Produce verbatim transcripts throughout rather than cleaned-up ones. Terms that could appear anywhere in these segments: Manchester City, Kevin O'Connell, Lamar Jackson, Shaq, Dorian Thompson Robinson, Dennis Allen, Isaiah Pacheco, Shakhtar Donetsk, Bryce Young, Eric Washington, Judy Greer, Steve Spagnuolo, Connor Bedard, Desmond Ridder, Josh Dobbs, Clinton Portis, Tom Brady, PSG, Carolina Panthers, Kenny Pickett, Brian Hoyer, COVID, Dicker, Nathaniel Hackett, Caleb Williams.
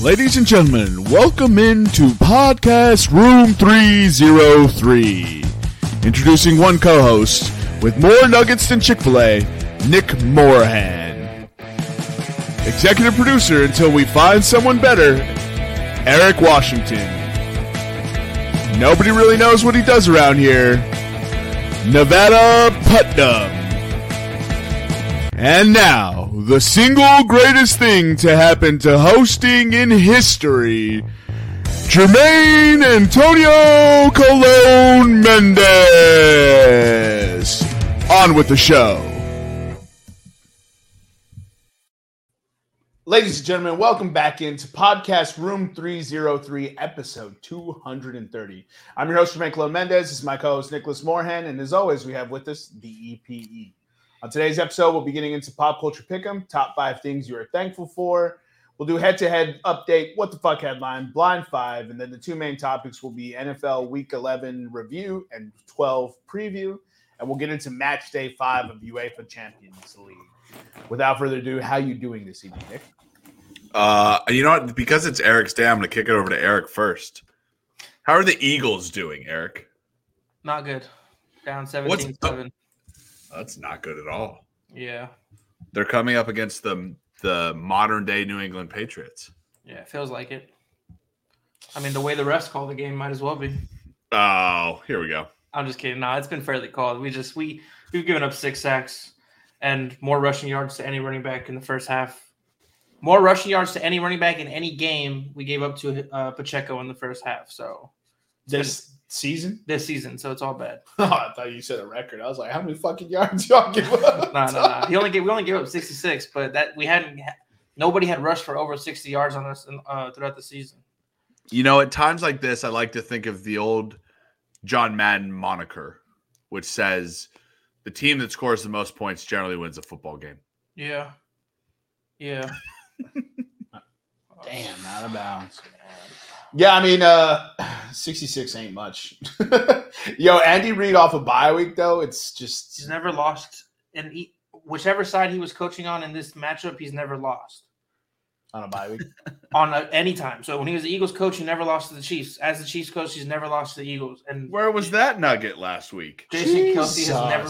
Ladies and gentlemen, welcome into Podcast Room three oh three. Introducing one co-host with more nuggets than Chick-fil-A, Nick Morehan. Executive producer until we find someone better, Eric Washington. Nobody really knows what he does around here, Nevada Putnam. And now, the single greatest thing to happen to hosting in history, Jermaine Antonio Colon-Mendez. On with the show. Ladies and gentlemen, welcome back into Podcast Room three oh three, episode two hundred thirty. I'm your host, Jermaine Colon-Mendez. This is my co-host, Nicholas Morehan. And as always, we have with us the E P E. On today's episode, we'll be getting into Pop Culture Pick'em, top five things you are thankful for. We'll do head-to-head update, what the fuck headline, blind five, and then the two main topics will be N F L Week eleven review and twelve preview, and we'll get into match day five of UEFA Champions League. Without further ado, how you doing this evening, Nick? Uh, you know what? Because it's Eric's day, I'm going to kick it over to Eric first. How are the Eagles doing, Eric? Not good. Down seventeen seven. That's not good at all. Yeah. They're coming up against the, the modern-day New England Patriots. Yeah, it feels like it. I mean, the way the refs call the game might as well be. Oh, here we go. I'm just kidding. No, it's been fairly called. We just, we, we've given up six sacks and more rushing yards to any running back in the first half. More rushing yards to any running back in any game we gave up to uh, Pacheco in the first half. So this... Season? This season, so it's all bad. Oh, I thought you said a record. I was like, how many fucking yards y'all give up? No, no, no. He only gave, we only gave up sixty-six, but that we hadn't – nobody had rushed for over sixty yards on us in, uh, throughout the season. You know, at times like this, I like to think of the old John Madden moniker, which says the team that scores the most points generally wins a football game. Yeah. Yeah. Damn, out of bounds. Yeah, I mean, uh, sixty-six ain't much. Yo, Andy Reid off a bye week, though, it's just... He's never lost. And he, whichever side he was coaching on in this matchup, he's never lost. On a bye week? on a, any time. So when he was the Eagles coach, he never lost to the Chiefs. As the Chiefs coach, he's never lost to the Eagles. And where was that nugget last week? Jason Jesus. Kelce has never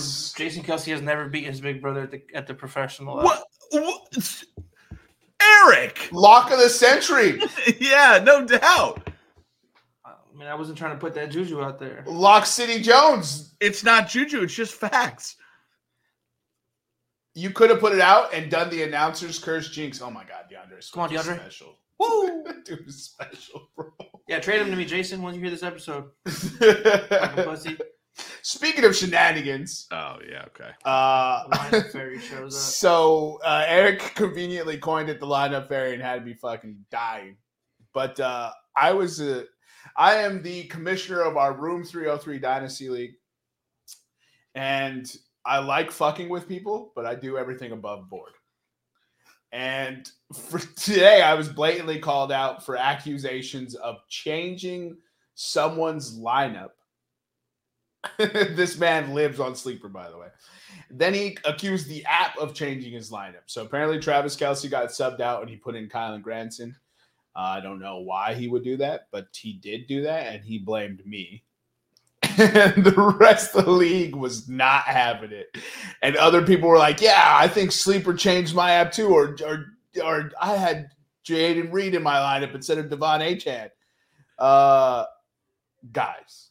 Jason Kelce has never beat his big brother at the, at the professional level. What? what? Eric! Lock of the century. Yeah, no doubt. I mean, I wasn't trying to put that juju out there. Lock City Jones. It's not juju. It's just facts. You could have put it out and done the announcer's curse jinx. Oh, my God, DeAndre. Come on, DeAndre. Special. Woo! Dude, special, bro. Yeah, trade him to me, Jason, when you hear this episode. Like a pussy. Speaking of shenanigans. Oh, yeah, okay. Uh, the lineup fairy shows up. So, uh, Eric conveniently coined it the lineup fairy and had me fucking dying. But uh, I was uh, I am the commissioner of our Room three oh three Dynasty League. And I like fucking with people, but I do everything above board. And for today, I was blatantly called out for accusations of changing someone's lineup. This man lives on Sleeper, by the way. Then he accused the app of changing his lineup. So apparently Travis Kelce got subbed out and he put in Kylan Granson. Uh, I don't know why he would do that, but he did do that, and he blamed me. And the rest of the league was not having it. And other people were like, yeah, I think Sleeper changed my app too, or or, or I had Jayden Reed in my lineup instead of Devon Achad. Uh, guys,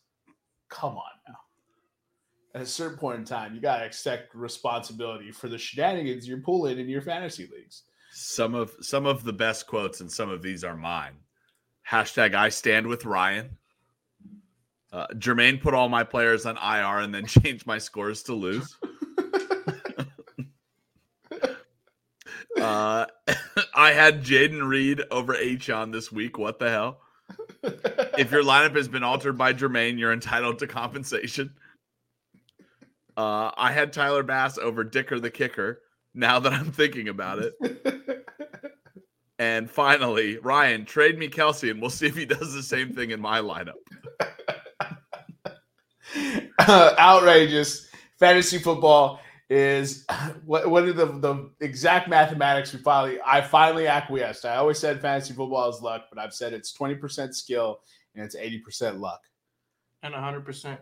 come on now. At a certain point in time, you got to accept responsibility for the shenanigans you're pulling in your fantasy leagues. Some of some of the best quotes, and some of these are mine. Hashtag I stand with Ryan. Uh, Jermaine put all my players on I R and then changed my scores to lose. uh, I had Jayden Reed over Achon this week. What the hell? If your lineup has been altered by Jermaine, you're entitled to compensation. Uh, I had Tyler Bass over Dicker the Kicker, now that I'm thinking about it. And finally, Ryan, trade me Kelce, and we'll see if he does the same thing in my lineup. Uh, outrageous. Fantasy football is what, what are the, the exact mathematics we finally I finally acquiesced. I always said fantasy football is luck, but I've said it's twenty percent skill and it's eighty percent luck. And one hundred percent.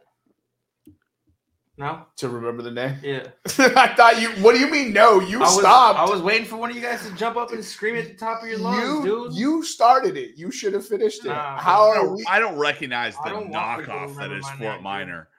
No? To remember the name? Yeah. I thought you – what do you mean no? You I was, stopped. I was waiting for one of you guys to jump up and scream at the top of your lungs, you, dude. You started it. You should have finished it. Nah, How I, are we? I don't recognize the don't knockoff that is Fort Minor.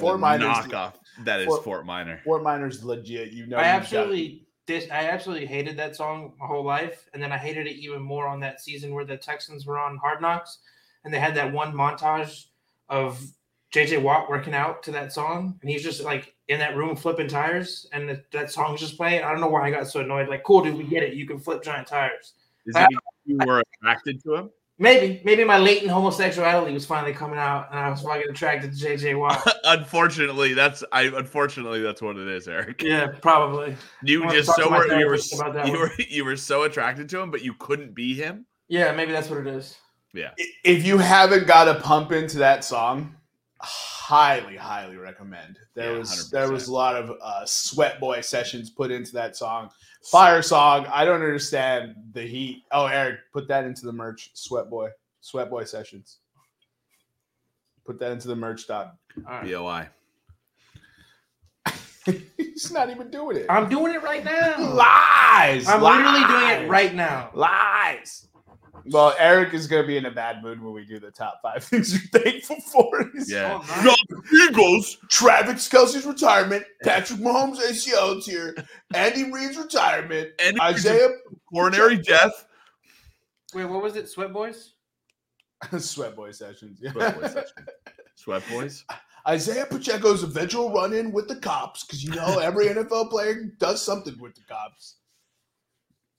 Fort Minor. Knockoff that is Fort, Fort Minor. Fort Minor's legit. You know I absolutely dis- I absolutely hated that song my whole life, and then I hated it even more on that season where the Texans were on Hard Knocks, and they had that one montage of – J J Watt working out to that song, and he's just like in that room flipping tires, and the, that song's just playing. I don't know why I got so annoyed. Like, cool, dude, we get it. You can flip giant tires. Is it because you were attracted to him? Maybe. Maybe my latent homosexuality was finally coming out, and I was fucking attracted to J J Watt. unfortunately, that's I. Unfortunately, that's what it is, Eric. Yeah, probably. You just so were you were you, were you were so attracted to him, but you couldn't be him. Yeah, maybe that's what it is. Yeah. If you haven't got a pump into that song. Highly, highly recommend. There yeah, was one hundred percent. There was a lot of uh, sweat boy sessions put into that song. Fire song. I don't understand the heat. Oh, Eric, put that into the merch. Sweat boy. Sweat boy sessions. Put that into the merch doc. Right. B O I. He's not even doing it. I'm doing it right now. Lies. I'm Lies. literally doing it right now. Lies. Well, Eric is going to be in a bad mood when we do the top five things you're thankful for. Yeah. Oh, nice. Eagles, Travis Kelce's retirement, Patrick Mahomes' A C L tear, Andy Reid's retirement, Andy Isaiah coronary death. Wait, what was it? Sweat Boys? Sweat Boy Sessions. Yeah. Sweat Boy Sessions. Sweat Boys. Isaiah Pacheco's eventual run-in with the cops, because you know every N F L player does something with the cops.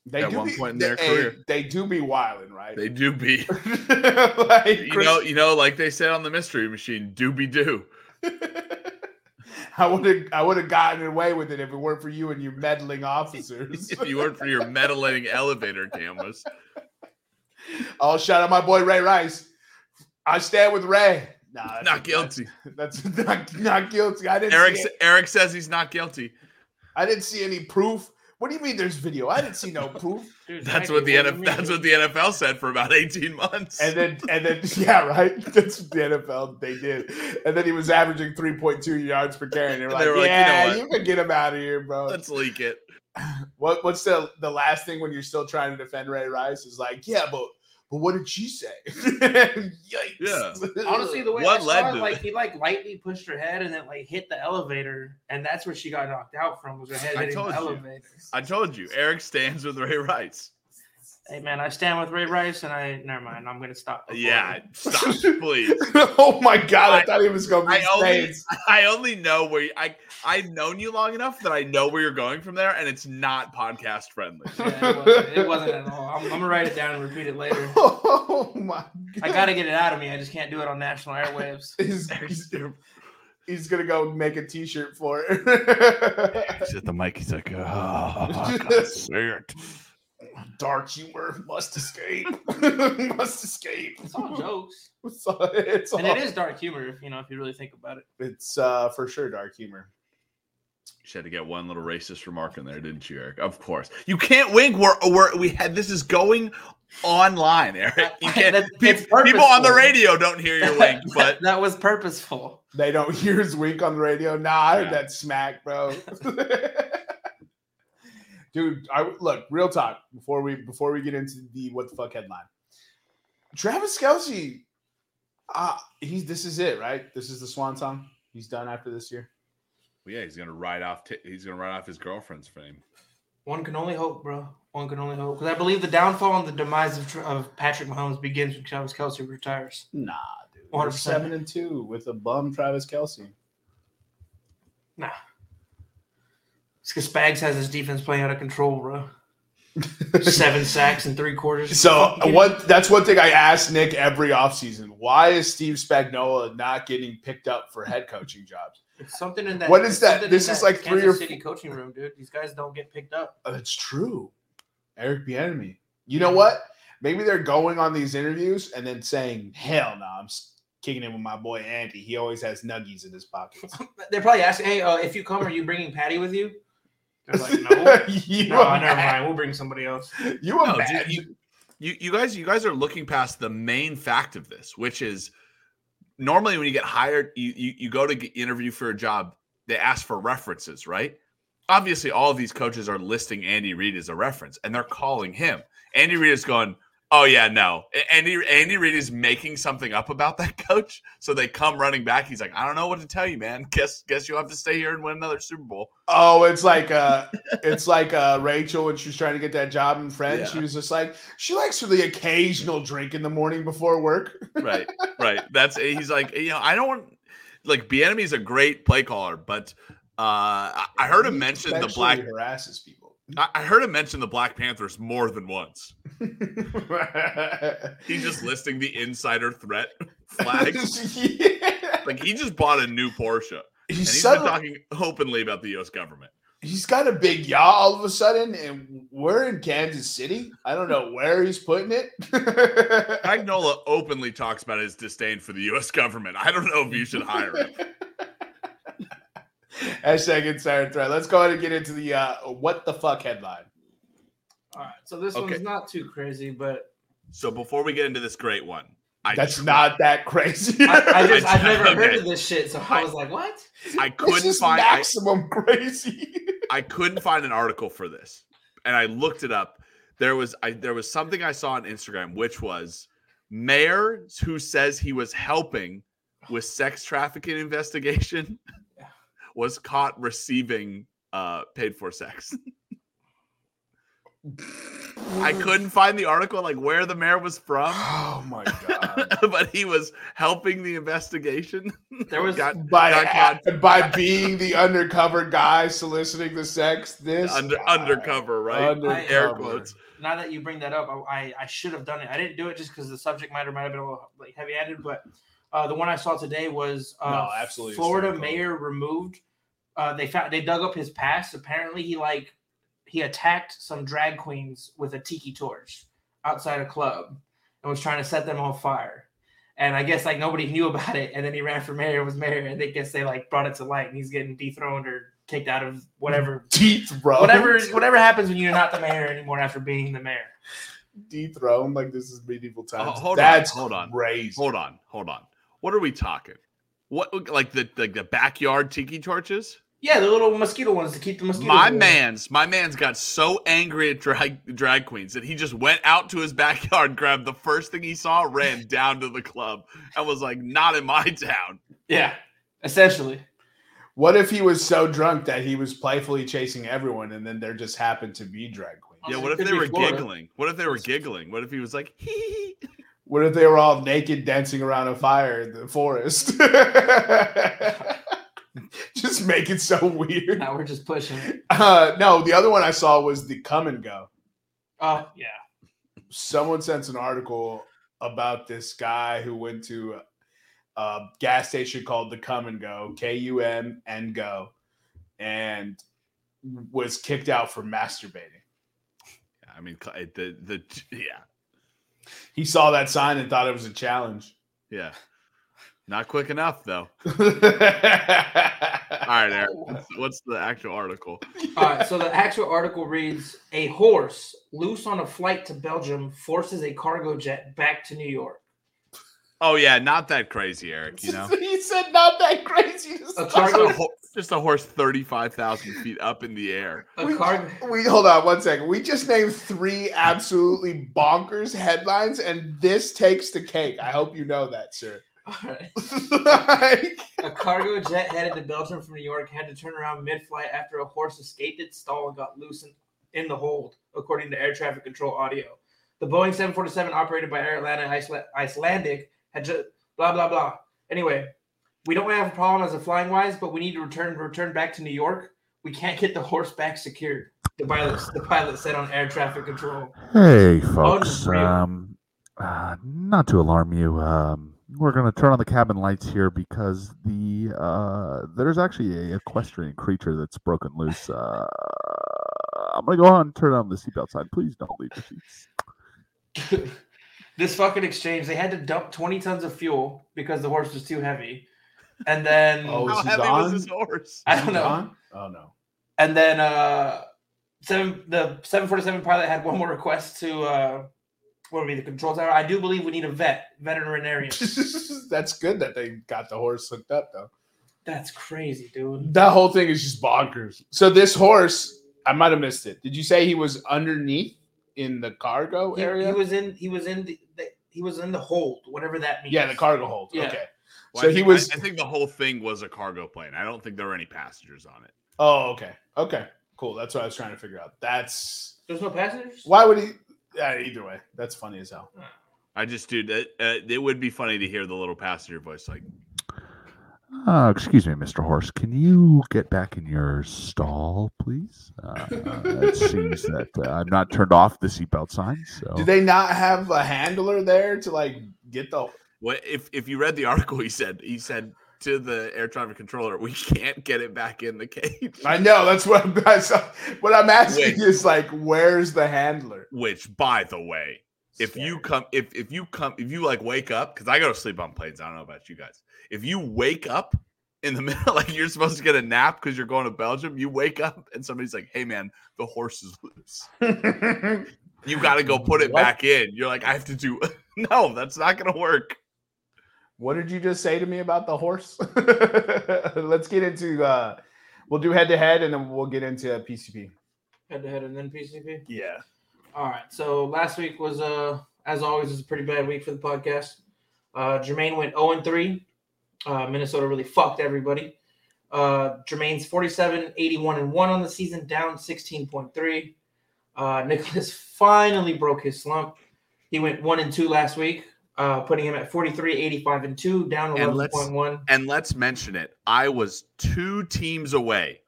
They At do one be, point in their they, career, they do be wilding, right? They do be, like, you know, you know, like they said on the Mystery Machine, "Doobie do." I would have, I would have gotten away with it if it weren't for you and your meddling officers. If you weren't for your meddling elevator cameras. I'll shout out my boy Ray Rice. I stand with Ray. Nah, not guilty. That's, that's not, not guilty. I didn't. Eric, Eric says he's not guilty. I didn't see any proof. What do you mean there's video? I didn't see no proof. Dude, that's what the N F L that's what the N F L said for about eighteen months. And then and then yeah, right. That's what the N F L they did. And then he was averaging three point two yards per carry. And they were, and like, they were yeah, like, you know what? You can get him out of here, bro. Let's leak it. What what's the the last thing when you're still trying to defend Ray Rice is like, yeah, but but what did she say? Yikes. Yeah. Honestly, the way what I saw it, like, he like lightly pushed her head and then like hit the elevator, and that's where she got knocked out from, was her head hitting the elevator. I told you, Eric stands with Ray Rice. Hey man, I stand with Ray Rice, and I never mind. I'm gonna stop. Yeah, stop, please. Oh my god, I, I thought he was gonna. Be I only, I only know where you, I I've known you long enough that I know where you're going from there, and it's not podcast friendly. Yeah, it, wasn't, it wasn't at all. I'm, I'm gonna write it down and repeat it later. Oh my god, I gotta get it out of me. I just can't do it on national airwaves. He's, he's gonna go make a T-shirt for it. He's at the mic. He's like, oh, god, shit. Dark humor must escape. Must escape. It's all jokes. It's all, it's all, and it is dark humor, if you know, if you really think about it. It's uh, for sure dark humor. You had to get one little racist remark in there, didn't you, Eric? Of course. You can't wink. We're, we're we had this is going online, Eric. You can't. That's, that's people, people on the radio don't hear your wink, but that was purposeful. They don't hear his wink on the radio. Nah, I heard yeah. that smack, bro. Dude, I, look, real talk. Before we before we get into the what the fuck headline, Travis Kelce, uh, he's this is it, right? This is the swan song. He's done after this year. Well, yeah, he's gonna ride off. T- he's gonna ride off his girlfriend's fame. One can only hope, bro. One can only hope, because I believe the downfall and the demise of, of Patrick Mahomes begins when Travis Kelce retires. Nah, dude. We're seven and two with a bum Travis Kelce. Nah. It's because Spags has his defense playing out of control, bro. Seven sacks in three quarters. So what? That's one thing I ask Nick every offseason. Why is Steve Spagnuolo not getting picked up for head coaching jobs? It's something in that. What is that? This is that like Kansas three or City coaching room, dude. These guys don't get picked up. That's true. Eric Bieniemy. You know what? Maybe they're going on these interviews and then saying, "Hell no, nah, I'm kicking it with my boy Andy. He always has nuggies in his pockets. They're probably asking, hey, uh, if you come, are you bringing Patty with you? They're like, no, no never mind. We'll bring somebody else. You are no, mad. Dude, you, you, you guys, you guys are looking past the main fact of this, which is normally when you get hired, you you, you go to get, interview for a job. They ask for references, right? Obviously, all of these coaches are listing Andy Reid as a reference, and they're calling him. Andy Reid is going, oh, yeah, no. Andy Andy Reid is making something up about that coach, so they come running back. He's like, I don't know what to tell you, man. Guess guess you'll have to stay here and win another Super Bowl. Oh, it's like uh, it's like uh, Rachel when she was trying to get that job in Friends. Yeah. She was just like, she likes for the occasional drink in the morning before work. Right, right. That's he's like, you know, I don't want – like, Bieniemy is a great play caller, but – Uh, I heard him mention the black harasses people. I heard him mention the Black Panthers more than once. He's just listing the insider threat flags. Yeah. Like he just bought a new Porsche. He's, and he's suddenly, been talking openly about the U S government. He's got a big yaw all of a sudden, and we're in Kansas City. I don't know where he's putting it. Spagnuolo openly talks about his disdain for the U S government. I don't know if you should hire him. Hashtag insider threat. Let's go ahead and get into the uh, what the fuck headline. All right. So this okay. one's not too crazy, but. So before we get into this great one. I That's tried. not that crazy. I, I just, I've never okay. heard of this shit. So I, I was like, what? I couldn't this is find. Maximum I, crazy. I couldn't find an article for this. And I looked it up. There was I, there was something I saw on Instagram, which was mayor who says he was helping with sex trafficking investigation. Was caught receiving uh, paid for sex. I couldn't find the article, like where the mayor was from. Oh my god! But he was helping the investigation. There was got, by got by being the undercover guy soliciting the sex. This Under, undercover, right? Undercover. Air quotes. Now that you bring that up, I I should have done it. I didn't do it just because the subject matter might have been a little like heavy-handed, but. Uh, the one I saw today was uh, no, Florida mayor removed. Uh, they found they dug up his past. Apparently, he like he attacked some drag queens with a tiki torch outside a club and was trying to set them on fire. And I guess like nobody knew about it. And then he ran for mayor, was mayor, and they guess they like brought it to light. And he's getting dethroned or kicked out of whatever dethroned, whatever whatever happens when you're not the mayor anymore after being the mayor. Dethroned like this is medieval times. Oh, hold That's on, hold on, crazy. hold on, hold on. What are we talking? What like the like the backyard tiki torches? Yeah, the little mosquito ones to keep the mosquitoes. My away. man's my man's got so angry at drag drag queens that he just went out to his backyard, grabbed the first thing he saw, ran down to the club, and was like, "Not in my town." Yeah, essentially. What if he was so drunk that he was playfully chasing everyone, and then there just happened to be drag queens? Yeah, what if they were giggling? What if they were giggling? What if he was like, "Hee hee." What if they were all naked dancing around a fire in the forest? Just make it so weird. Now we're just pushing it. Uh, no, the other one I saw was the come and go. Oh, uh, yeah. Someone sent an article about this guy who went to a, a gas station called the Come and Go, K U M and Go, and was kicked out for masturbating. I mean, the the yeah. He saw that sign and thought it was a challenge. Yeah. Not quick enough, though. All right, Eric. What's the actual article? All right, so the actual article reads, a horse loose on a flight to Belgium forces a cargo jet back to New York. Oh, yeah, not that crazy, Eric. You know? He said not that crazy. A cargo- just, a ho- just a horse thirty-five thousand feet up in the air. A we, car- we Hold on one second. We just named three absolutely bonkers headlines, and this takes the cake. I hope you know that, sir. All right. Like- a cargo jet headed to Belgium from New York had to turn around mid-flight after a horse escaped its stall and got loose in, in the hold, according to air traffic control audio. The Boeing seven forty-seven operated by Air Atlanta Isla- Icelandic Just, blah blah blah. Anyway, we don't have a problem as a flying wise, but we need to return return back to New York. We can't get the horse back secured. The pilot, the pilot said on air traffic control. Hey folks, um, uh, not to alarm you, um, we're gonna turn on the cabin lights here because the uh, there's actually a equestrian creature that's broken loose. Uh, I'm gonna go on and turn on the seatbelt sign. Please don't leave the seats. This fucking exchange, they had to dump twenty tons of fuel because the horse was too heavy. And then... oh, how heavy was his horse? I don't know. Oh, no. And then uh, seven, the seven forty-seven pilot had one more request to... Uh, what would be the control tower? I do believe we need a vet, veterinarian. That's good that they got the horse hooked up, though. That's crazy, dude. That whole thing is just bonkers. So this horse, I might have missed it. Did you say he was underneath in the cargo he, area? He was in. He was in. The, the, he was in the hold, whatever that means. Yeah, the cargo hold. Yeah. Okay. Well, so I think, he was. I think the whole thing was a cargo plane. I don't think there were any passengers on it. Oh, okay. Okay. Cool. That's what I was trying to figure out. That's. There's no passengers? Why would he? Yeah, either way, that's funny as hell. I just, dude, it, uh, it would be funny to hear the little passenger voice like, uh, excuse me, Mister Horse, can you get back in your stall, please? Uh, it seems that uh, I've not turned off the seatbelt sign. So. Do they not have a handler there to, like, get the... What, if, if you read the article, he said, he said to the air traffic controller, we can't get it back in the cage. I know, that's what I'm, what I'm asking Wait. is, like, where's the handler? Which, by the way, if Sorry. you come, if if you come, if you like wake up, because I go to sleep on planes. I don't know about you guys. If you wake up in the middle, like you're supposed to get a nap because you're going to Belgium, you wake up and somebody's like, "Hey, man, the horse is loose. You got to go put it what? back in." You're like, "I have to do." No, that's not gonna work. What did you just say to me about the horse? Let's get into. Uh, we'll do head to head, and then we'll get into P C P. Head to head, and then P C P. Yeah. All right, so last week was, uh, as always, was a pretty bad week for the podcast. Uh, Jermaine went oh and three. Uh, Minnesota really fucked everybody. Uh, Jermaine's forty-seven, eighty-one, and one on the season, down sixteen point three. Uh, Nicholas finally broke his slump. He went one and two last week, uh, putting him at forty-three, eighty-five, and two, down eleven point one. And let's mention it. I was two teams away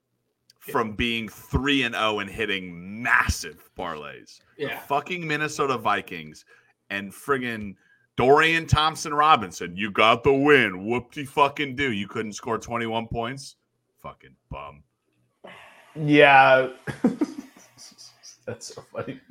from being three and zero and hitting massive parlays, yeah. The fucking Minnesota Vikings and friggin' Dorian Thompson Robinson. You got the win. Whoop-de fucking do. You couldn't score twenty-one points. Fucking bum. Yeah, that's so funny.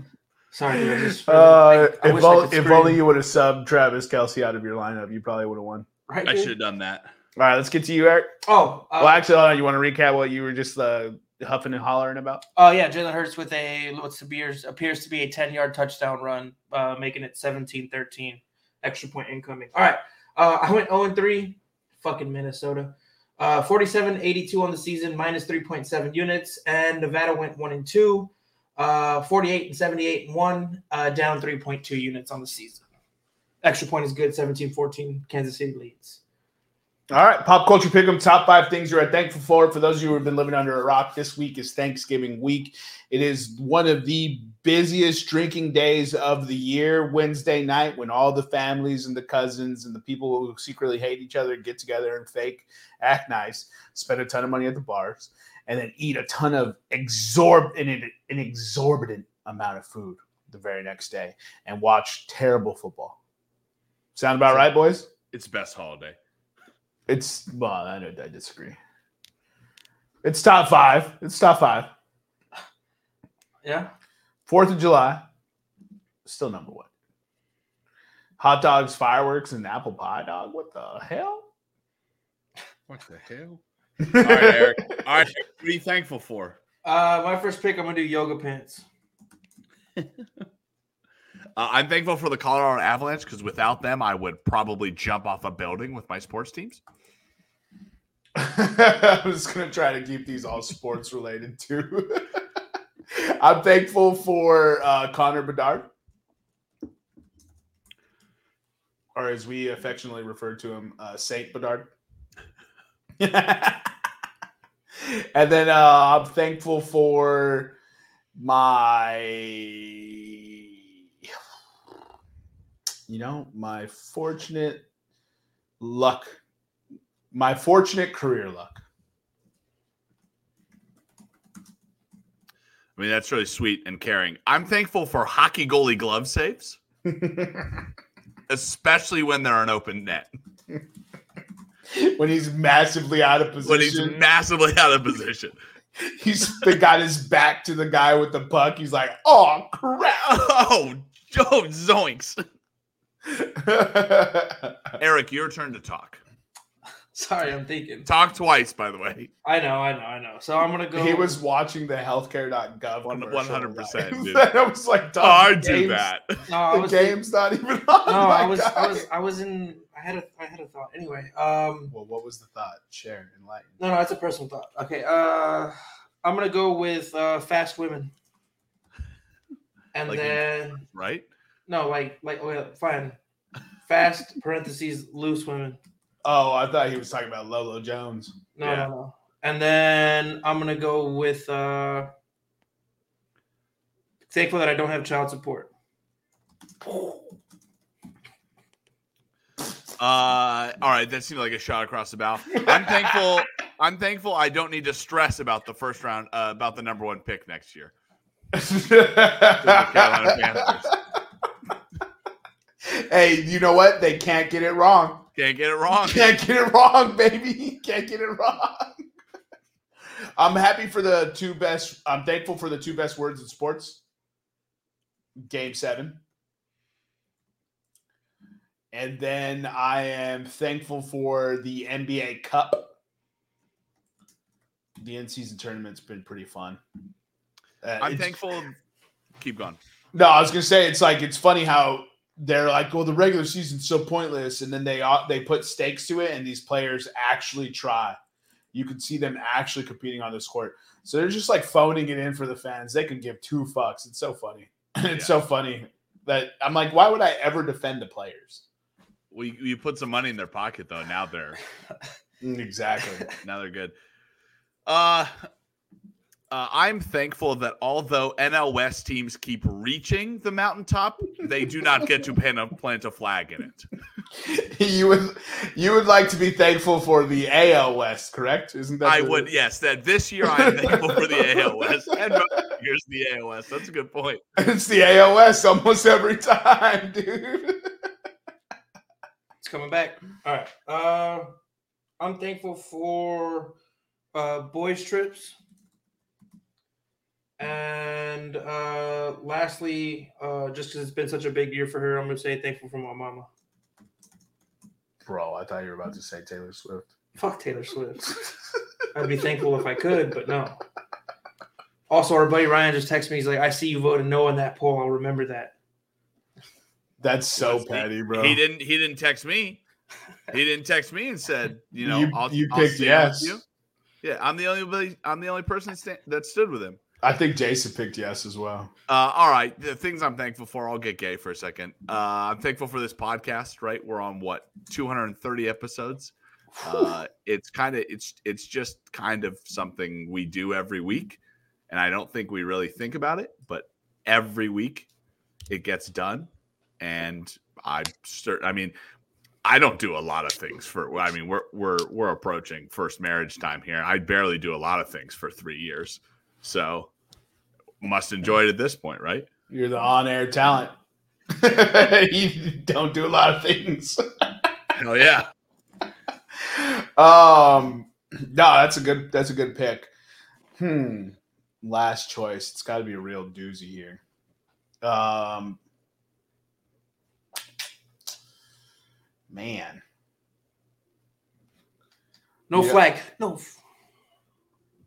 Sorry, dude, I just really, uh, I, I if, all, if only you would have subbed Travis Kelce out of your lineup, you probably would have won. Right, I should have done that. All right, let's get to you, Eric. Oh, uh, well, actually, uh, you want to recap what you were just uh. huffing and hollering about? Oh, yeah. Jalen Hurts with a what appears, appears to be a ten-yard touchdown run, uh, making it seventeen thirteen. Extra point incoming. All right. Uh, I went oh and three. Fucking Minnesota. Uh, forty-seven eighty-two on the season, minus three point seven units. And Nevada went one and two. Uh, forty-eight and seventy-eight and one, uh, down three point two units on the season. Extra point is good, seventeen fourteen. Kansas City leads. All right, Pop Culture Pick'em, top five things you are thankful for. For those of you who have been living under a rock, this week is Thanksgiving week. It is one of the busiest drinking days of the year, Wednesday night, when all the families and the cousins and the people who secretly hate each other get together and fake, act nice, spend a ton of money at the bars, and then eat a ton of exorb- an, an exorbitant amount of food the very next day and watch terrible football. Sound about right, boys? It's the best holiday. It's well, I know I disagree. It's top five. It's top five. Yeah. Fourth of July. Still number one. Hot dogs, fireworks, and apple pie, dog. What the hell? What the hell? All right, Eric. All right. What are you thankful for? Uh, my first pick, I'm gonna do yoga pants. uh, I'm thankful for the Colorado Avalanche because without them, I would probably jump off a building with my sports teams. I was going to try to keep these all sports related too. I'm thankful for uh, Connor Bedard, or as we affectionately refer to him, uh, Saint Bedard. And then uh, I'm thankful for my, you know, my fortunate luck. My fortunate career luck. I mean, that's really sweet and caring. I'm thankful for hockey goalie glove saves, especially when they're an open net. When he's massively out of position. When he's massively out of position. He's got his back to the guy with the puck. He's like, oh, crap. Oh, oh, zoinks. Eric, your turn to talk. Sorry, I'm thinking. Talk twice, by the way. I know, I know, I know. So I'm going to go. He was watching the healthcare dot gov one hundred percent, dude. I was like, oh, I do that. No, the was, game's not even on. No, I was, I was, I was in, I had a, I had a thought. Anyway. Um, well, what was the thought? Share, enlighten. No, no, it's a personal thought. Okay. Uh, I'm going to go with uh, fast women. And like then. In, right? No, like, like, oh, yeah, fine. Fast, parentheses, loose women. Oh, I thought he was talking about Lolo Jones. No, yeah. no, no. And then I'm going to go with uh, thankful that I don't have child support. Uh, all right, that seemed like a shot across the bow. I'm thankful I'm thankful I don't need to stress about the first round, uh, about the number one pick next year. The Carolina Panthers. Hey, you know what? They can't get it wrong. Can't get it wrong. Can't get it wrong, baby. Can't get it wrong. I'm happy for the two best. I'm thankful for the two best words in sports. Game seven. And then I am thankful for the N B A Cup. The in-season tournament's been pretty fun. Uh, I'm thankful. Keep going. No, I was going to say, it's like, it's funny how they're like, well, the regular season's so pointless, and then they they put stakes to it, and these players actually try. You can see them actually competing on this court. So they're just like phoning it in for the fans. They can give two fucks. It's so funny. It's yeah. so funny that I'm like, why would I ever defend the players? Well, you, you put some money in their pocket, though. Now they're exactly now they're good. Uh, Uh, I'm thankful that although N L West teams keep reaching the mountaintop, they do not get to plant a, plant a flag in it. You would, you would like to be thankful for the A L West, correct? Isn't that? I the... would, yes. That this year I'm thankful for the A L West, and here's the A L West. That's a good point. It's the A L West almost every time, dude. It's coming back. All right. Uh, I'm thankful for uh, boys trips. And uh, lastly, uh, just because it's been such a big year for her, I'm going to say thankful for my mama. Bro, I thought you were about to say Taylor Swift. Fuck Taylor Swift. I'd be thankful if I could, but no. Also, our buddy Ryan just texted me. He's like, I see you voted no on that poll. I'll remember that. That's so That's petty, bro. He didn't He didn't text me. He didn't text me and said, you know, you, I'll, you I'll picked yes. You. Yeah, I'm the only, I'm the only person sta- that stood with him. I think Jason picked yes as well. Uh, all right. The things I'm thankful for, I'll get gay for a second. Uh, I'm thankful for this podcast, right? We're on, what, two hundred thirty episodes? Uh, it's kind of it's it's just kind of something we do every week, and I don't think we really think about it, but every week it gets done, and I I mean, I don't do a lot of things for I mean, we're we're we're approaching first marriage time here. I barely do a lot of things for three years. So, must enjoy it at this point, right? You're the on-air talent. You don't do a lot of things. Hell yeah. Um, no, that's a good. That's a good pick. Hmm. Last choice. It's got to be a real doozy here. Um. Man. No yeah. flag. No.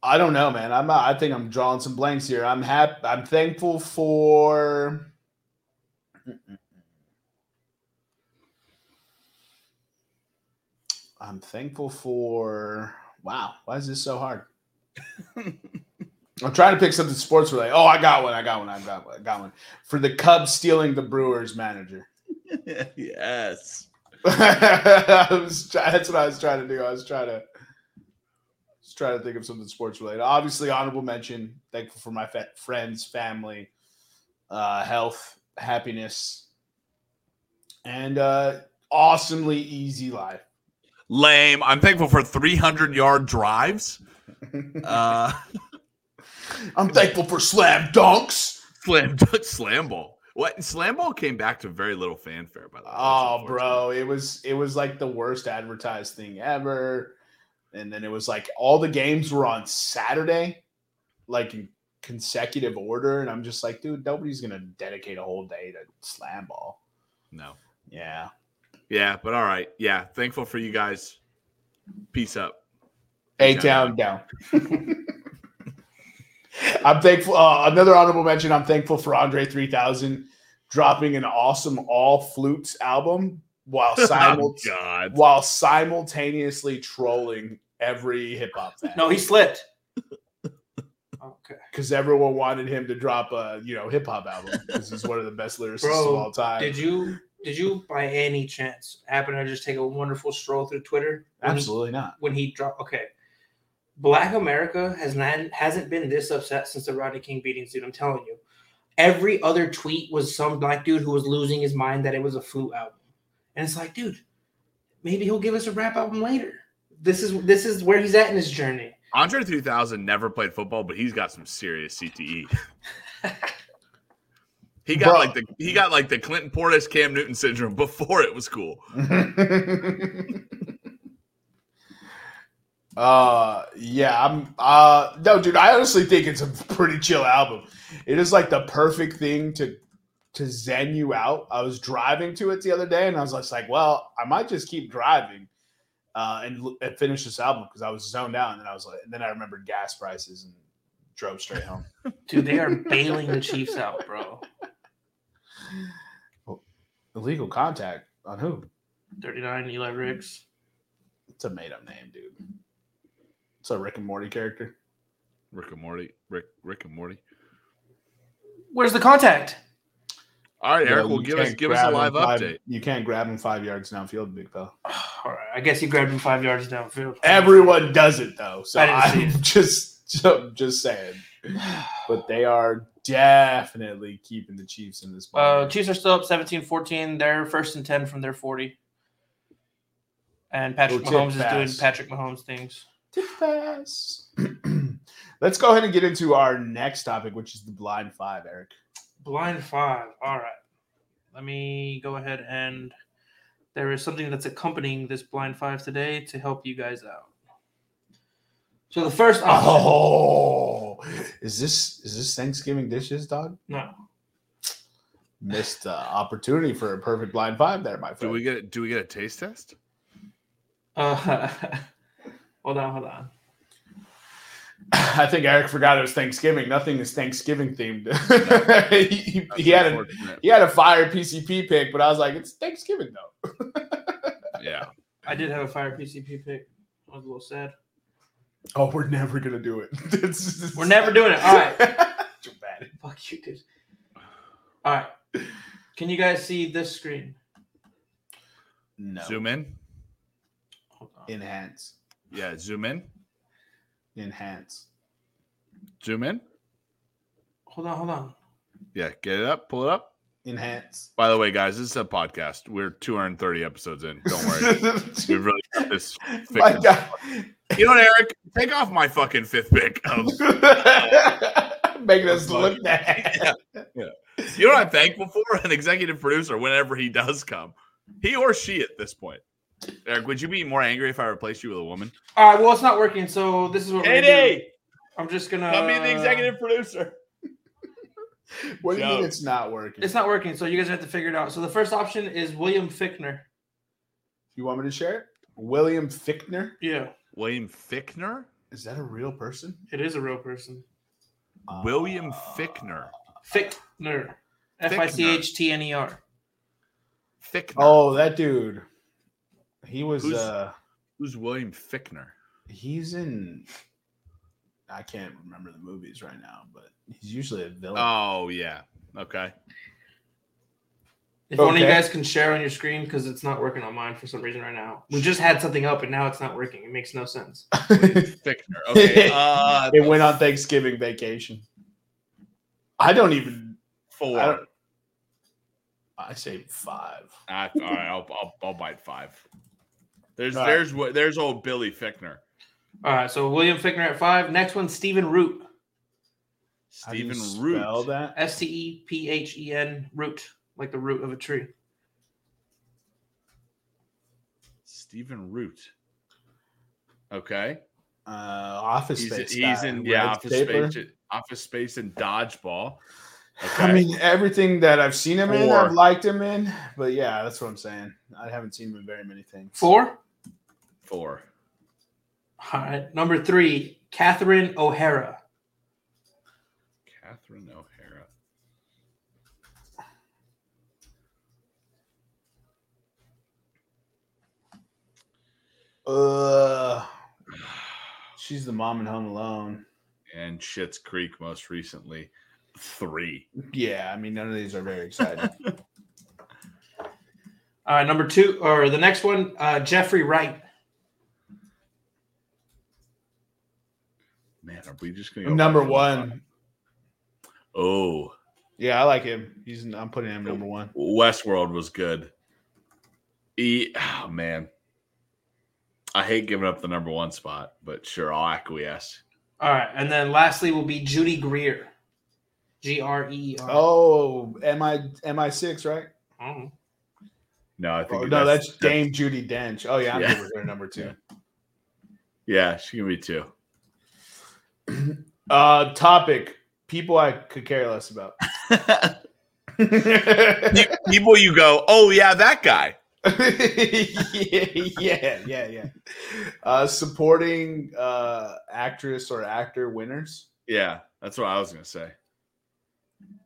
I don't know, man. I'm. I think I'm drawing some blanks here. I'm happy. I'm thankful for. I'm thankful for. Wow, why is this so hard? I'm trying to pick something sports related. Oh, I got one. I got one. I got one. I got one. For the Cubs stealing the Brewers manager. Yes. I was try- that's what I was trying to do. I was trying to. Try to think of something sports related. Obviously, honorable mention. Thankful for my fa- friends, family, uh, health, happiness, and uh, awesomely easy life. Lame. I'm thankful for three hundred yard drives. uh, I'm thankful for slam dunks. Slam dunk, slam ball. What slam ball came back to very little fanfare, by the way. Oh, bro, it was it was like the worst advertised thing ever. And then it was like all the games were on Saturday, like in consecutive order. And I'm just like, dude, nobody's going to dedicate a whole day to slam ball. No. Yeah. Yeah, but all right. Yeah, thankful for you guys. Peace up. A-Town down. I'm thankful. Uh, another honorable mention, I'm thankful for Andre three thousand dropping an awesome all flutes album while, simul- oh, while simultaneously trolling every hip-hop fan. No, he slipped. Okay. Because everyone wanted him to drop a you know hip-hop album because he's one of the best lyricists Bro, of all time. Did you did you by any chance happen to just take a wonderful stroll through Twitter? Absolutely he, not. When he dropped – okay. Black America has not, hasn't been this upset since the Rodney King beatings, dude. I'm telling you. Every other tweet was some black dude who was losing his mind that it was a flute album. And it's like, dude, maybe he'll give us a rap album later. This is this is where he's at in his journey. Andre three thousand never played football, but he's got some serious C T E. he got Bro. like the he got like the Clinton Portis Cam Newton syndrome before it was cool. Uh yeah, I'm uh no dude, I honestly think it's a pretty chill album. It is like the perfect thing to to zen you out. I was driving to it the other day and I was just like, well, I might just keep driving uh and, and finish this album because I was zoned out and then I was like and then I remembered gas prices and drove straight home. Dude, they are bailing the Chiefs out, bro. Well, illegal contact on who? thirty-nine Eli Riggs. It's a made up name, dude. It's a Rick and Morty character. Rick and Morty. Rick Rick and Morty. Where's the contact? All right, Eric. Yeah, well, give us give us a live five, update. You can't grab him five yards downfield, big pal. All right. I guess you grabbed him five yards downfield. Everyone does it though, so I'm just I'm just saying. But they are definitely keeping the Chiefs in this ball. Uh, Chiefs are still up seventeen fourteen. They're first and ten from their forty. And Patrick Go Mahomes is pass. doing Patrick Mahomes things. Tip pass. Let's go ahead and get into our next topic, which is the blind five, Eric. Blind five. All right. Let me go ahead and there is something that's accompanying this blind five today to help you guys out. So the first option. Oh, is this is this Thanksgiving dishes, dog? No. Missed the opportunity for a perfect blind five there, my friend. Do we get do we get a taste test? Uh Hold on, hold on. I think Eric forgot it was Thanksgiving. Nothing is Thanksgiving themed. No, he, he, had a, he had a fire P C P pick, but I was like, it's Thanksgiving, though. Yeah. I did have a fire P C P pick. I was a little sad. Oh, we're never going to do it. it's, it's, we're never doing it. All right. Dramatic. Fuck you, dude. All right. Can you guys see this screen? No. Zoom in. Hold on. Enhance. Yeah, zoom in. Enhance. Zoom in. Hold on, hold on. Yeah, get it up, pull it up. Enhance. By the way, guys, this is a podcast. We're two hundred thirty episodes in. Don't worry. We've really got this. My God. You know what, Eric? Take off my fucking fifth pick. Um, Making us look bad. Yeah. Yeah. You know what I'm thankful for? An executive producer whenever he does come. He or she at this point. Eric, would you be more angry if I replaced you with a woman? All right, well, it's not working, so this is what we're going to do. I'm just going to... I'll be the executive producer. What do you mean it's not working? It's not working, so you guys have to figure it out. So the first option is William Fichtner. You want me to share it? William Fichtner? Yeah. William Fichtner? Is that a real person? It is a real person. Uh, William Fichtner. Fichtner. F I C H T N E R. Fichtner. Oh, that dude. He was who's, uh, who's William Fichtner? He's in I can't remember the movies right now, but he's usually a villain. Oh yeah. Okay. If okay. one of you guys can share on your screen because it's not working on mine for some reason right now. We just had something up and now it's not working. It makes no sense. Fichtner. Okay. Uh, it went on Thanksgiving vacation. I don't even four. I don't, I say five. I, all right, I'll, I'll I'll bite five. There's all there's right. there's old Billy Fichtner. All right, so William Fichtner at five. Next one, Stephen Root. Stephen Root. Spell that? S T E P H E N Root, like the root of a tree. Stephen Root. Okay. Uh, office he's, space. He's guy. in yeah, office paper. space. Office space and dodgeball. Okay. I mean, everything that I've seen him Four. in, I've liked him in. But, yeah, that's what I'm saying. I haven't seen him in very many things. Four? Four. All right. Number three, Catherine O'Hara. Catherine O'Hara. Uh, she's the mom in Home Alone. And Schitt's Creek most recently. Three. Yeah, I mean, none of these are very exciting. All right, number two, or the next one, uh, Jeffrey Wright. Man, are we just going to go number one? Oh. Yeah, I like him. He's. I'm putting him number one. Westworld was good. He, oh, man. I hate giving up the number one spot, but sure, I'll acquiesce. All right, and then lastly will be Judy Greer. G R E E R. Oh, M I six, right? I don't know. No, I think oh, no, that's, that's Dame that's, Judi Dench. Oh, yeah, I'm yeah. With her number two. Yeah, yeah she's going to be two. Uh, topic, people I could care less about. People you go, oh, yeah, that guy. yeah, yeah, yeah. Uh, supporting uh, actress or actor winners. Yeah, that's what I was going to say.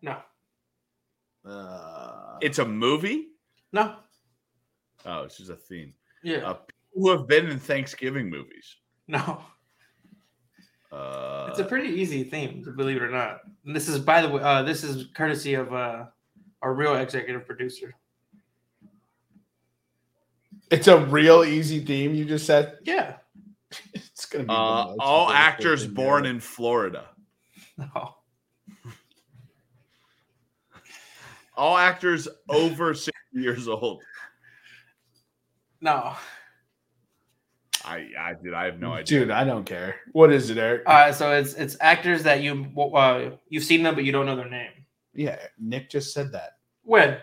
No. Uh, it's a movie? No. Oh, it's just a theme. Yeah. Uh, people who have been in Thanksgiving movies. No. Uh, it's a pretty easy theme, believe it or not. And this is, by the way, uh, this is courtesy of uh, our real executive producer. It's a real easy theme you just said? Yeah. It's going to be uh, all actors born in Florida. No. All actors over sixty years old. No. I I did. I have no idea. Dude, I don't care. What is it, Eric? Uh, so it's it's actors that you uh, you've seen them, but you don't know their name. Yeah, Nick just said that. When?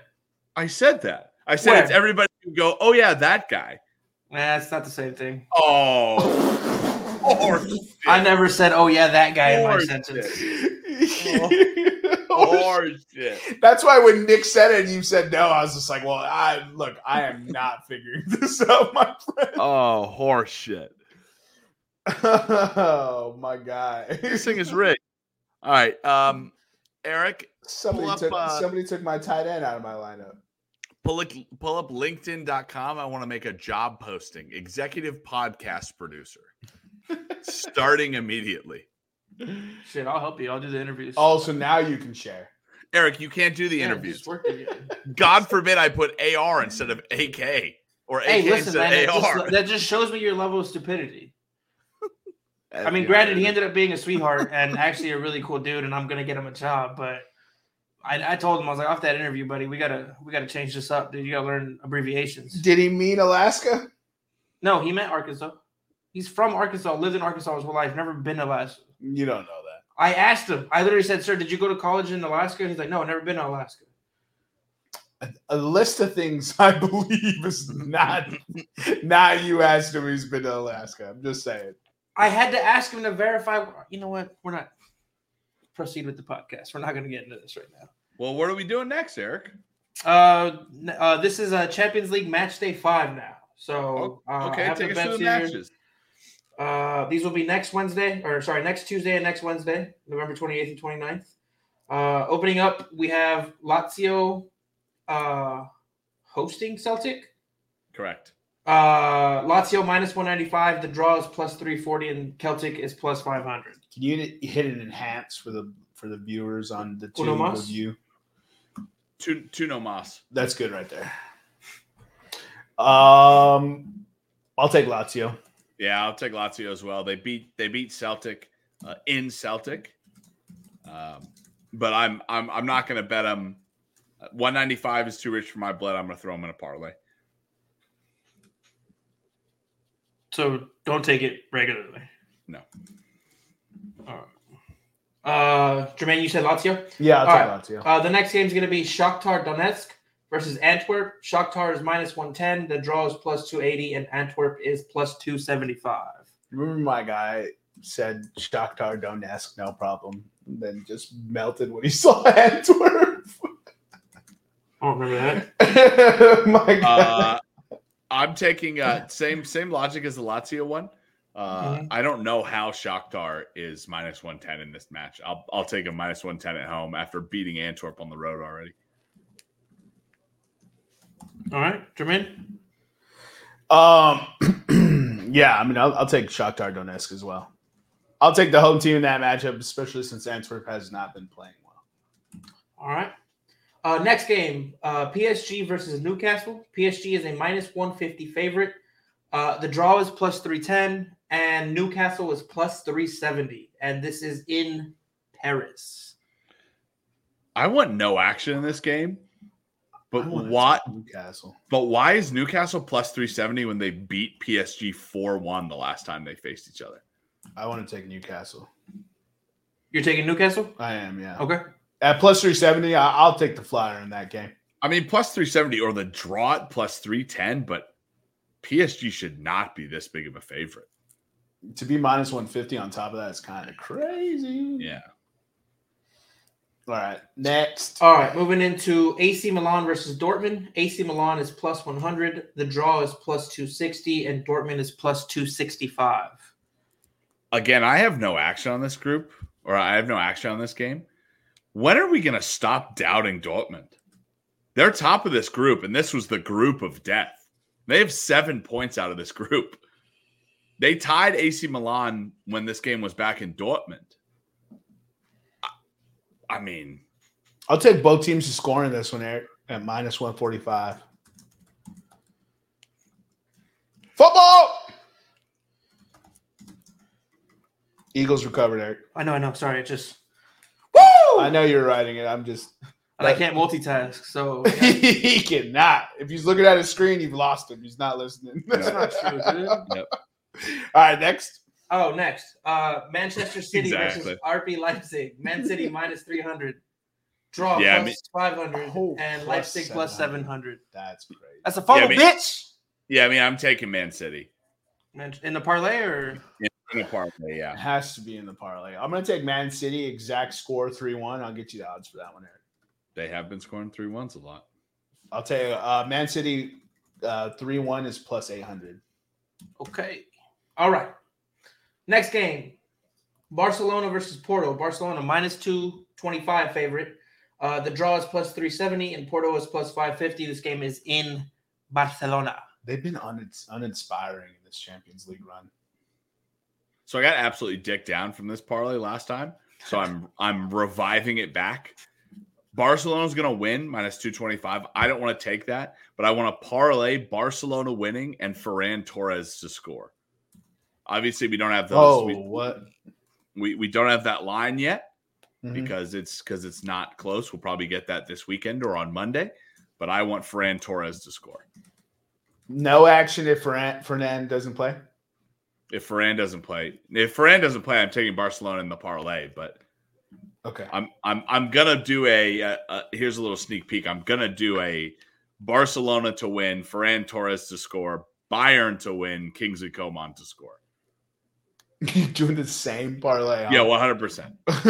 I said that. I said when? It's everybody who go, oh yeah, that guy. Nah, it's not the same thing. Oh. Or I never said, oh yeah, that guy or in my sentence. Or shit. That's why when Nick said it and you said no, I was just like, well, I look, I am not figuring this out, my friend. Oh, horse shit. Oh, my God. This thing is rigged. All right. Um, Eric, somebody, up, took, uh, somebody took my tight end out of my lineup. Pull, it, pull up LinkedIn dot com. I want to make a job posting. Executive podcast producer. Starting immediately. Shit, I'll help you. I'll do the interviews. Oh, so now you can share. Eric, you can't do the yeah, interviews. God forbid I put A R instead of A K or hey, A K listen, instead man, of A R. Just, that just shows me your level of stupidity. I mean, granted, he ended up being a sweetheart and actually a really cool dude, and I'm going to get him a job. But I, I told him, I was like, off that interview, buddy, we got to we gotta change this up, dude. You got to learn abbreviations. Did he mean Alaska? No, he meant Arkansas. He's from Arkansas, lived in Arkansas his whole life, never been to Alaska. You don't know that. I asked him. I literally said, sir, did you go to college in Alaska? He's like, no, I've never been to Alaska. A, a list of things I believe is not, not you asked him he's been to Alaska. I'm just saying. I had to ask him to verify. You know what? We're not proceed with the podcast. We're not going to get into this right now. Well, what are we doing next, Eric? Uh, uh This is a Champions League match day five now. So oh, okay, uh, take us through the matches. Uh, these will be next Wednesday, or sorry, next Tuesday and next Wednesday, November twenty-eighth and twenty-ninth. Uh, opening up, we have Lazio uh, hosting Celtic. Correct. Uh, Lazio minus one ninety-five. The draw is plus three forty, and Celtic is plus five hundred. Can you hit an enhance for the for the viewers on the two review? Two, two no mas. That's good right there. Um, I'll take Lazio. Yeah, I'll take Lazio as well. They beat they beat Celtic uh, in Celtic, um, but I'm I'm I'm not going to bet them. one ninety-five is too rich for my blood. I'm going to throw them in a parlay. So don't take it regularly. No. All right. Uh, Jermaine, you said Lazio? Yeah, I'll All take right. Lazio. Uh, the next game is going to be Shakhtar Donetsk versus Antwerp. Shakhtar is minus one ten. The draw is plus two eighty, and Antwerp is plus two seventy-five. Remember my guy said Shakhtar Donetsk, no problem, and then just melted when he saw Antwerp. I don't remember that. My God. Uh, I'm taking uh, same same logic as the Lazio one. Uh, mm-hmm. I don't know how Shakhtar is minus one ten in this match. I'll I'll take a minus one ten at home after beating Antwerp on the road already. All right, Jermaine? Um, yeah, I mean, I'll, I'll take Shakhtar Donetsk as well. I'll take the home team in that matchup, especially since Antwerp has not been playing well. All right. Uh, next game, uh, P S G versus Newcastle. P S G is a minus one fifty favorite. Uh, the draw is plus three ten, and Newcastle is plus three seventy, and this is in Paris. I want no action in this game, but why? Newcastle. But why is Newcastle plus three seventy when they beat P S G four one the last time they faced each other? I want to take Newcastle. You're taking Newcastle? I am, yeah. Okay. At plus three seventy, I'll take the flyer in that game. I mean, plus three seventy or the draw at plus three ten, but P S G should not be this big of a favorite. To be minus one fifty on top of that is kind of crazy. Yeah. All right, next. All right, moving into A C Milan versus Dortmund. A C Milan is plus one hundred. The draw is plus two sixty, and Dortmund is plus two sixty-five. Again, I have no action on this group, or I have no action on this game. When are we going to stop doubting Dortmund? They're top of this group, and this was the group of death. They have seven points out of this group. They tied A C Milan when this game was back in Dortmund. I, I mean. I'll take both teams to score in this one, Eric, at minus one forty-five. Football! Eagles recovered, Eric. I know, I know. Sorry, it just. Woo! I know you're writing it. I'm just. And I can't multitask, so. Yeah. He cannot. If he's looking at his screen, you've lost him. He's not listening. That's not true, dude. Nope. All right, next. Oh, next. Uh, Manchester City exactly. versus R B Leipzig. Man City minus three hundred. Draw yeah, plus I mean, five hundred. Oh, and plus Leipzig seven hundred. Plus seven hundred. That's crazy. That's a funnel, yeah, I mean, bitch. Yeah, I mean, I'm taking Man City. In the parlay or? Yeah. In the parlay, yeah. It has to be in the parlay. I'm going to take Man City, exact score three one. I'll get you the odds for that one, Eric. They have been scoring three ones a lot. I'll tell you, uh, Man City uh, three one is plus eight hundred. Okay. All right. Next game, Barcelona versus Porto. Barcelona minus two twenty-five favorite. Uh, the draw is plus three seventy, and Porto is plus five fifty. This game is in Barcelona. They've been un- uninspiring in this Champions League run. So I got absolutely dicked down from this parlay last time. So I'm I'm reviving it back. Barcelona's going to win, minus two twenty-five. I don't want to take that, but I want to parlay Barcelona winning and Ferran Torres to score. Obviously, we don't have those. Oh, we, what? We we don't have that line yet mm-hmm. because it's because it's not close. We'll probably get that this weekend or on Monday, but I want Ferran Torres to score. No action if Ferran, Fernan doesn't play? If Ferran doesn't play, if Ferran doesn't play, I'm taking Barcelona in the parlay. But okay, I'm I'm I'm gonna do a. Uh, uh, here's a little sneak peek. I'm gonna do a Barcelona to win, Ferran Torres to score, Bayern to win, Kingsley Coman to score. You're doing the same parlay? Huh? Yeah, one hundred percent. So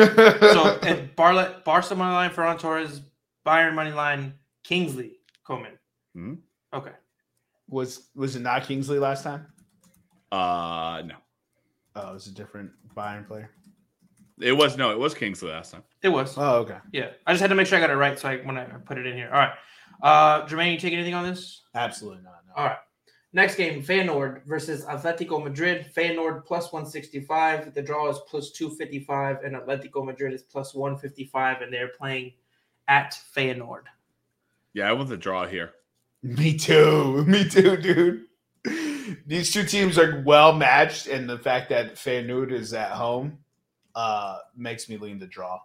and Barla, Barcelona money line, Ferran Torres, Bayern money line, Kingsley Coman. Mm-hmm. Okay. Was was it not Kingsley last time? Uh, no. Oh, it was a different Bayern player? It was, no, it was Kingsley last time. It was. Oh, okay. Yeah. I just had to make sure I got it right, so I when I put it in here. All right. Uh, Jermaine, you take anything on this? Absolutely not. No. All right. Next game, Feyenoord versus Atletico Madrid. Feyenoord plus one sixty-five. The draw is plus two fifty-five, and Atletico Madrid is plus one fifty-five, and they're playing at Feyenoord. Yeah, I want the draw here. Me too. Me too, dude. These two teams are well matched, and the fact that Feyenoord is at home uh, makes me lean to draw.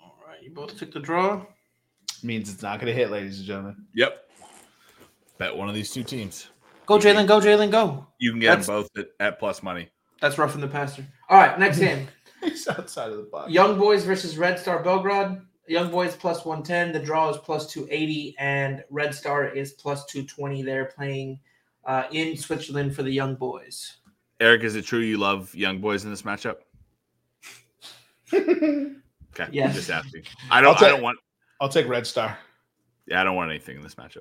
All right, you both took the draw. Means it's not going to hit, ladies and gentlemen. Yep. Bet one of these two teams. Go, Jalen, go, Jalen, go. You can get that's, them both at, at plus money. That's rough in the pastor. All right, next game. He's outside of the box. Young Boys versus Red Star Belgrade. Young Boys plus one ten. The draw is plus two eighty, and Red Star is plus two twenty. They're playing uh, in Switzerland for the Young Boys. Eric, is it true you love young boys in this matchup? Okay, yes. I'm just asking. I don't. Take, I don't want. I'll take Red Star. Yeah, I don't want anything in this matchup.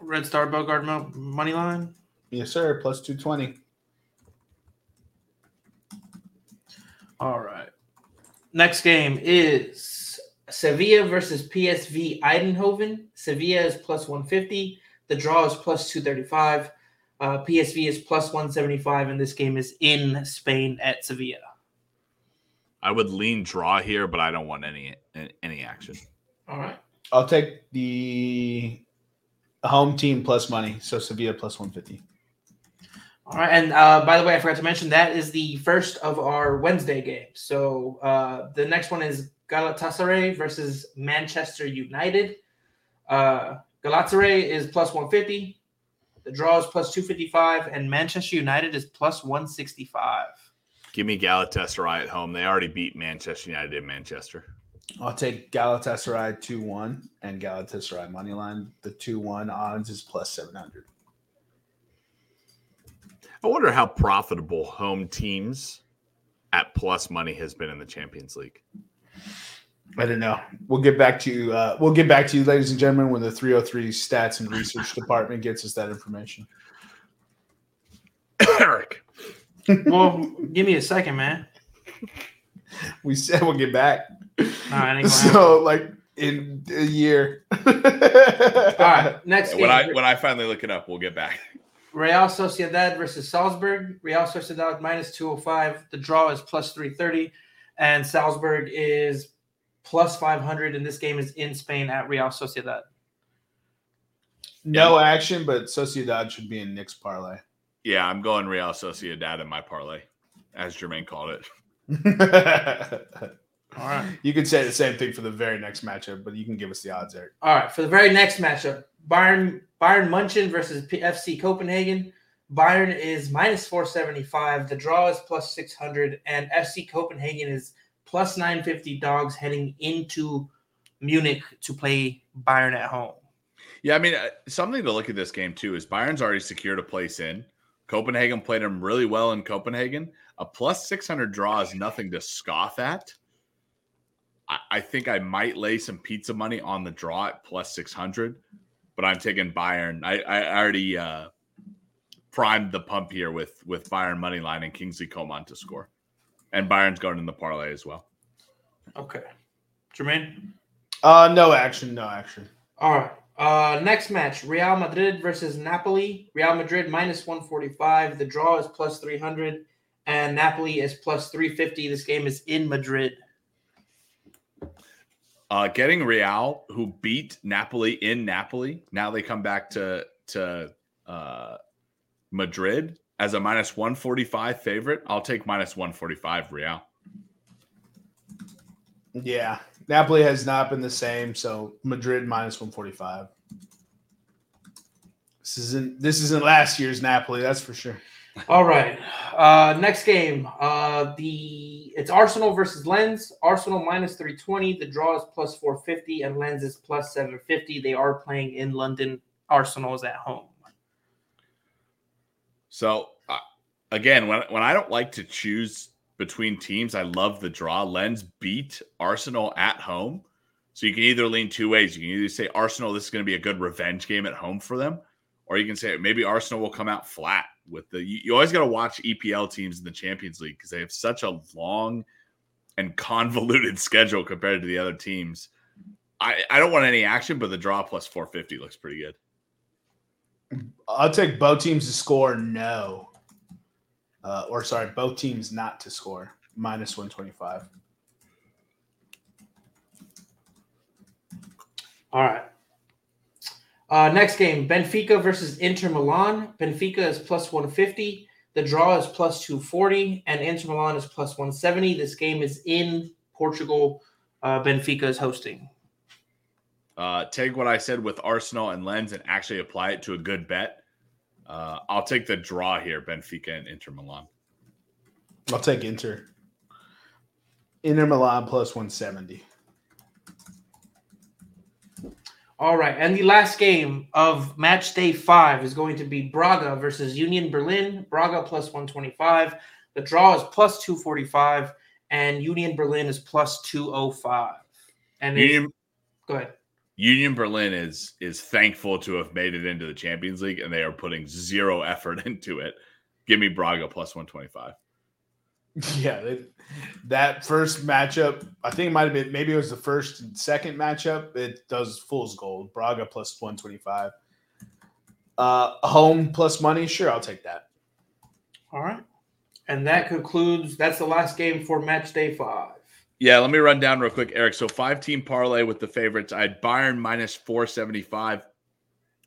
Red Star Bogard Mo money line. Yes, sir. Plus two twenty. All right. Next game is Sevilla versus P S V Eindhoven. Sevilla is plus one fifty. The draw is plus two thirty five. Uh, P S V is plus one seventy five, and this game is in Spain at Sevilla. I would lean draw here, but I don't want any any action. All right. I'll take the home team plus money, so Sevilla plus one fifty. All right, and uh, by the way, I forgot to mention that is the first of our Wednesday games. So uh, the next one is Galatasaray versus Manchester United. Uh, Galatasaray is plus one fifty. The draw is plus two fifty-five, and Manchester United is plus one sixty-five. Give me Galatasaray at home. They already beat Manchester United in Manchester. I'll take Galatasaray two one and Galatasaray moneyline. The two one odds is plus seven hundred. I wonder how profitable home teams at plus money has been in the Champions League. I don't know. We'll get back to you. Uh, we'll get back to you, ladies and gentlemen, when the three oh three stats and research department gets us that information. Eric. Well, give me a second, man. We said we'll get back. All right, so, like, in a year. All right, next game. When I, when I finally look it up, we'll get back. Real Sociedad versus Salzburg. Real Sociedad minus two oh five. The draw is plus three thirty. And Salzburg is plus five hundred. And this game is in Spain at Real Sociedad. No yeah. action, but Sociedad should be in Nick's parlay. Yeah, I'm going Real Sociedad in my parlay, as Jermaine called it. All right. You could say the same thing for the very next matchup, but you can give us the odds, Eric. All right. For the very next matchup, Bayern Bayern Munchen versus F C Copenhagen. Bayern is minus four seventy-five. The draw is plus six hundred, and F C Copenhagen is plus nine fifty dogs heading into Munich to play Bayern at home. Yeah, I mean, something to look at this game, too, is Bayern's already secured a place in. Copenhagen played them really well in Copenhagen. A plus six hundred draw is nothing to scoff at. I, I think I might lay some pizza money on the draw at plus six hundred, but I'm taking Bayern. I, I already uh, primed the pump here with, with Bayern money line and Kingsley Coman to score. And Bayern's going in the parlay as well. Okay. Jermaine? Uh, no action, no action. All right. Uh, next match, Real Madrid versus Napoli. Real Madrid minus one forty-five. The draw is plus three hundred, and Napoli is plus three fifty. This game is in Madrid. Uh, getting Real, who beat Napoli in Napoli, now they come back to to uh, Madrid as a minus one forty-five favorite. I'll take minus one forty-five Real. Yeah. Napoli has not been the same, so Madrid minus one forty-five. This isn't this isn't last year's Napoli, that's for sure. All right. Uh, next game, uh, the it's Arsenal versus Lens. Arsenal minus three twenty. The draw is plus four fifty, and Lens is plus seven fifty. They are playing in London. Arsenal is at home. So uh, again, when when I don't like to choose between teams, I love the draw. Lens beat Arsenal at home. So you can either lean two ways. You can either say Arsenal, this is going to be a good revenge game at home for them. Or you can say maybe Arsenal will come out flat with the, you, you always got to watch E P L teams in the Champions League because they have such a long and convoluted schedule compared to the other teams. I, I don't want any action, but the draw plus four fifty looks pretty good. I'll take both teams to score. No. Uh, or, sorry, both teams not to score, minus one twenty-five. All right. Uh, next game, Benfica versus Inter Milan. Benfica is plus one fifty. The draw is plus two forty, and Inter Milan is plus one seventy. This game is in Portugal. Uh, Benfica is hosting. Uh, take what I said with Arsenal and Lens and actually apply it to a good bet. Uh, I'll take the draw here, Benfica and Inter Milan. I'll take Inter. Inter Milan plus one seventy. All right, and the last game of match day five is going to be Braga versus Union Berlin. Braga plus one twenty-five. The draw is plus two forty-five, and Union Berlin is plus two oh five. And Union, go ahead. Union Berlin is is thankful to have made it into the Champions League, and they are putting zero effort into it. Give me Braga plus one twenty-five. Yeah, they, that first matchup, I think it might have been, maybe it was the first and second matchup. It does fool's gold. Braga plus one twenty-five. Uh, home plus money, sure, I'll take that. All right. And that concludes, that's the last game for match day five. Yeah, let me run down real quick, Eric. So five-team parlay with the favorites. I had Bayern minus four seventy-five.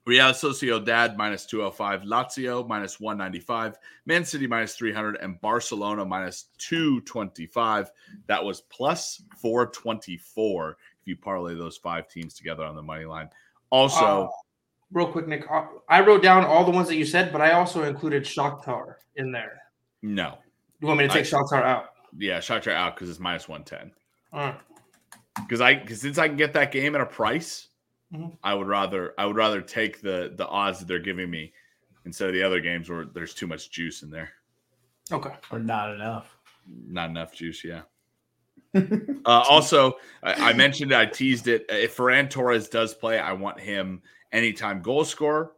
Real Sociedad minus two oh five, Lazio minus one ninety-five, Man City minus three hundred, and Barcelona minus two twenty-five. That was plus four twenty-four if you parlay those five teams together on the money line. Also, uh, real quick, Nick, I wrote down all the ones that you said, but I also included Shakhtar in there. No. You want me to take I, Shakhtar out? Yeah, Shakhtar out because it's minus one ten. All right. Because I, because since I can get that game at a price, Mm-hmm. I would rather I would rather take the the odds that they're giving me instead of the other games where there's too much juice in there. Okay. Or not enough. Not enough juice, yeah. uh, also, I, I mentioned I teased it. If Ferran Torres does play, I want him anytime goal scorer.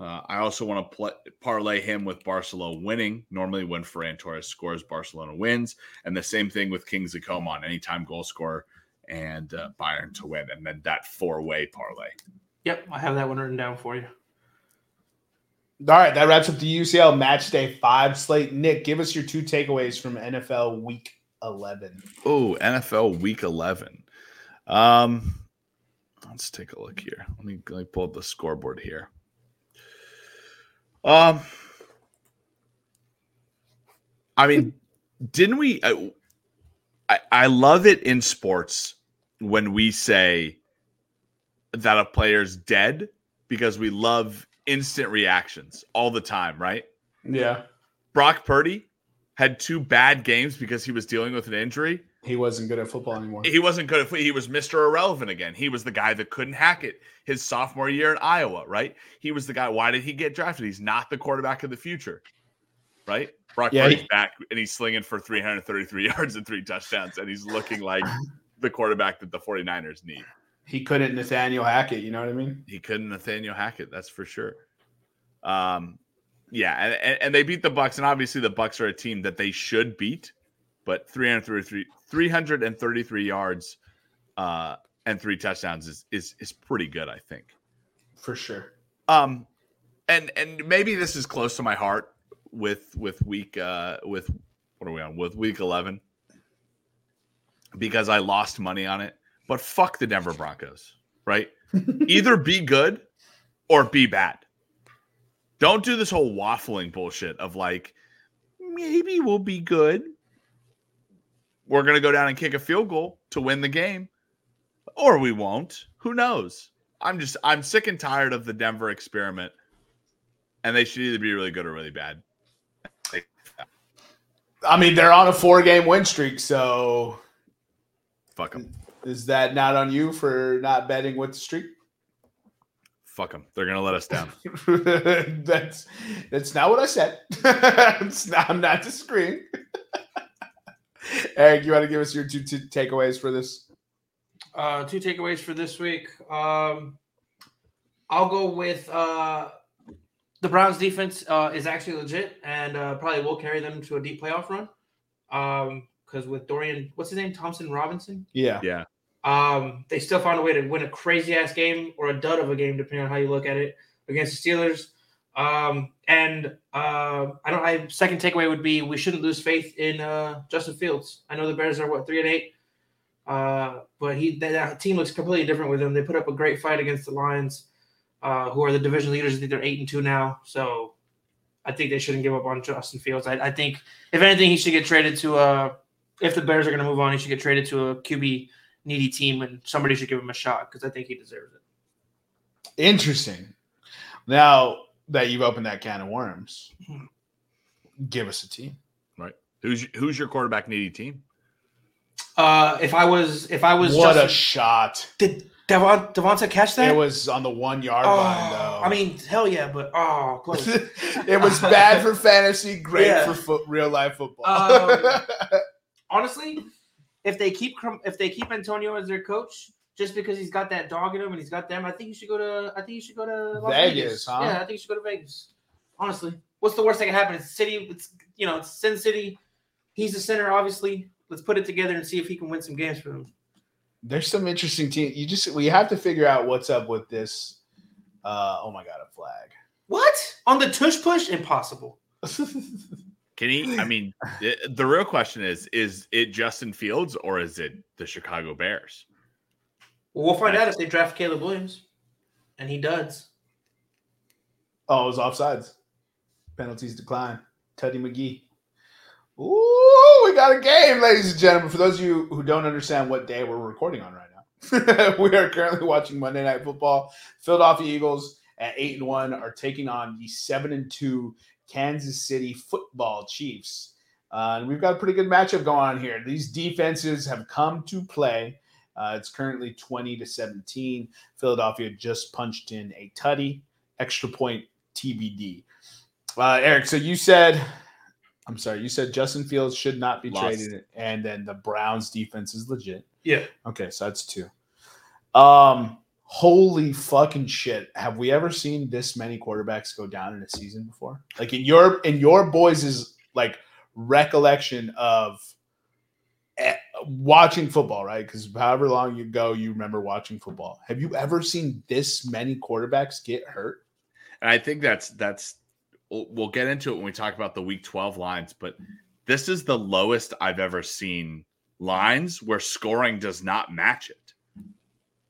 Uh, I also want to play, parlay him with Barcelona winning. Normally when Ferran Torres scores, Barcelona wins. And the same thing with Kingsley Coman, anytime goal scorer. And uh, Bayern to win, and then that four-way parlay. Yep, I have that one written down for you. All right, that wraps up the U C L match day five slate. Nick, give us your two takeaways from N F L Week eleven. Oh, N F L Week eleven. Um, let's take a look here. Let me, let me pull up the scoreboard here. Um, I mean, didn't we? I, I love it in sports when we say that a player's dead because we love instant reactions all the time, right? Yeah. Brock Purdy had two bad games because he was dealing with an injury. He wasn't good at football anymore. He wasn't good at football. He was Mister Irrelevant again. He was the guy that couldn't hack it his sophomore year in Iowa, right? He was the guy. Why did he get drafted? He's not the quarterback of the future, right? Brock yeah, Purdy's he, back, and he's slinging for three thirty-three yards and three touchdowns, and he's looking like the quarterback that the 49ers need. He couldn't Nathaniel Hackett, you know what I mean? He couldn't Nathaniel Hackett, that's for sure. Um, yeah, and, and, and they beat the Bucs, and obviously the Bucs are a team that they should beat, but three thirty-three, three thirty-three yards uh, and three touchdowns is, is is pretty good, I think. For sure. Um, and and maybe this is close to my heart. With with week uh with what are we on with week eleven because I lost money on it, but fuck the Denver Broncos, right? Either be good or be bad. Don't do this whole waffling bullshit of like maybe we'll be good. We're gonna go down and kick a field goal to win the game, or we won't. Who knows? I'm just I'm sick and tired of the Denver experiment, and they should either be really good or really bad. I mean, they're on a four-game win streak, so fuck them. Is that not on you for not betting with the streak? Fuck them. They're gonna let us down. that's that's not what I said. not, I'm not disagreeing. Eric, you want to give us your two, two takeaways for this? Uh, two takeaways for this week. Um, I'll go with. Uh, The Browns defense uh, is actually legit and uh, probably will carry them to a deep playoff run. Um, because with Dorian, what's his name? Thompson Robinson? Yeah. Yeah. Um, they still found a way to win a crazy ass game or a dud of a game, depending on how you look at it, against the Steelers. Um, and uh, I don't, I second takeaway would be we shouldn't lose faith in uh, Justin Fields. I know the Bears are what, three and eight? Uh, but he, that, that team looks completely different with him. They put up a great fight against the Lions. Uh, who are the division leaders. I think they're eight and two now. So I think they shouldn't give up on Justin Fields. I, I think, if anything, he should get traded to a – if the Bears are going to move on, he should get traded to a Q B needy team, and somebody should give him a shot because I think he deserves it. Interesting. Now that you've opened that can of worms, mm-hmm. give us a team. Right. Who's who's your quarterback needy team? Uh, if I was – if I was – What Justin, a shot. Did, Devon, Devonta catch that? It was on the one-yard oh, line, though. I mean, hell yeah, but oh, close. It was bad for fantasy, great yeah. for fo- real-life football. Um, honestly, if they keep if they keep Antonio as their coach, just because he's got that dog in him and he's got them, I think you should go to I think you should go to Las Vegas, Vegas. Huh? Yeah, I think you should go to Vegas. Honestly, what's the worst that can happen? It's City. It's you know, it's Sin City. He's the center, obviously. Let's put it together and see if he can win some games for them. There's some interesting teams. You just we have to figure out what's up with this. Uh, oh my god, a flag! What on the tush push? Impossible. Can he? I mean, it, the real question is: is it Justin Fields or is it the Chicago Bears? Well, we'll find out if they draft Caleb Williams, and he duds. Oh, it was offsides. Penalties decline. Tuddy McGee. Ooh, we got a game, ladies and gentlemen. For those of you who don't understand what day we're recording on right now, we are currently watching Monday Night Football. Philadelphia Eagles at eight and one are taking on the seven and two Kansas City Football Chiefs. Uh, and we've got a pretty good matchup going on here. These defenses have come to play. Uh, it's currently twenty to seventeen. Philadelphia just punched in a tutty, extra point T B D. Uh, Eric, so you said. I'm sorry, you said Justin Fields should not be Lost. traded, and then the Browns defense is legit. Yeah. Okay, so that's two. Um, holy fucking shit. Have we ever seen this many quarterbacks go down in a season before? Like in your in your boys' like recollection of watching football, right? Because however long you go, you remember watching football. Have you ever seen this many quarterbacks get hurt? And I think that's that's we'll get into it when we talk about the week twelve lines, but this is the lowest I've ever seen lines where scoring does not match it,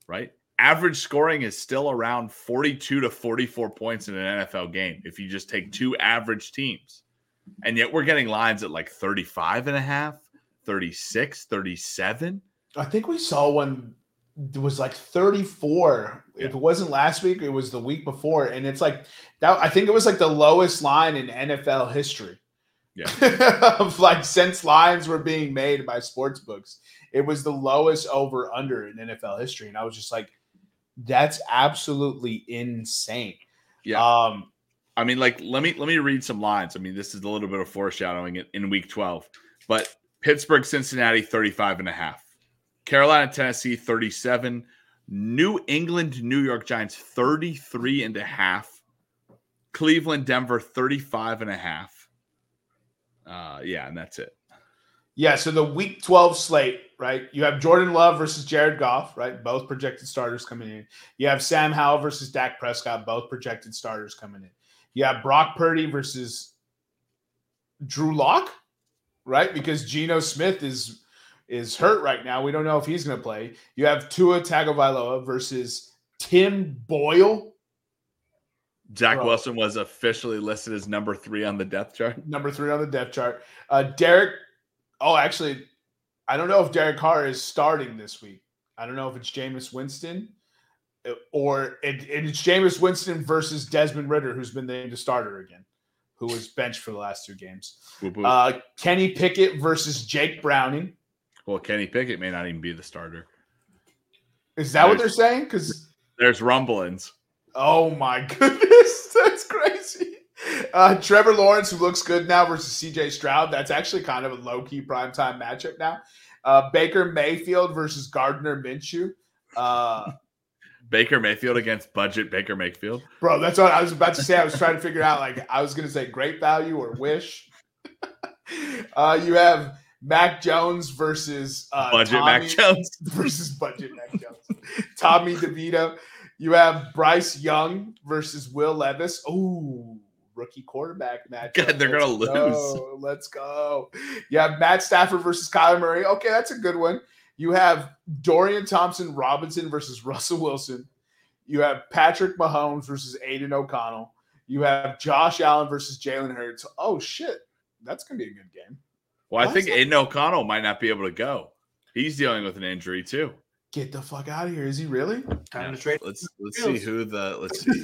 right? Average scoring is still around forty-two to forty-four points in an N F L game if you just take two average teams. And yet we're getting lines at like thirty-five and a half, thirty-six, thirty-seven. I think we saw one it was like thirty-four. If it wasn't last week, it was the week before. And it's like that. I think it was like the lowest line in N F L history. Yeah. Of like since lines were being made by sports books, it was the lowest over under in N F L history. And I was just like, that's absolutely insane. Yeah. Um, I mean, like, let me, let me read some lines. I mean, this is a little bit of foreshadowing in, in week twelve, but Pittsburgh, Cincinnati, thirty-five and a half. Carolina, Tennessee, thirty-seven. New England, New York Giants, thirty-three and a half. Cleveland, Denver, thirty-five and a half. Uh, yeah, and that's it. Yeah, so the week twelve slate, right? You have Jordan Love versus Jared Goff, right? Both projected starters coming in. You have Sam Howell versus Dak Prescott, both projected starters coming in. You have Brock Purdy versus Drew Lock, right? Because Geno Smith is... is hurt right now. We don't know if he's going to play. You have Tua Tagovailoa versus Tim Boyle. Zach Bro. Wilson was officially listed as number three on the depth chart. Number three on the depth chart. Uh, Derek. Oh, actually, I don't know if Derek Carr is starting this week. I don't know if it's Jameis Winston or it, it's Jameis Winston versus Desmond Ridder, who's been named a starter again, who was benched for the last two games. Boop, boop. Uh, Kenny Pickett versus Jake Browning. Well, Kenny Pickett may not even be the starter. Is that there's, what they're saying? Because there's rumblings. Oh, my goodness. That's crazy. Uh, Trevor Lawrence, who looks good now, versus C J Stroud. That's actually kind of a low-key primetime matchup now. Uh, Baker Mayfield versus Gardner Minshew. Uh, Baker Mayfield against budget Baker Mayfield? Bro, that's what I was about to say. I was trying to figure out, like, I was going to say great value or wish. uh, you have... Mac Jones versus uh, budget Tommy Mac Jones versus budget Mac Jones. Tommy DeVito. You have Bryce Young versus Will Levis. Oh, rookie quarterback match. God, they're let's gonna go. lose. Let's go. You have Matt Stafford versus Kyler Murray. Okay, that's a good one. You have Dorian Thompson Robinson versus Russell Wilson. You have Patrick Mahomes versus Aiden O'Connell. You have Josh Allen versus Jalen Hurts. Oh shit, that's gonna be a good game. Well, Why I think Aiden O'Connell might not be able to go. He's dealing with an injury too. Get the fuck out of here! Is he really? Time yeah. to trade. Let's let's see who the let's see.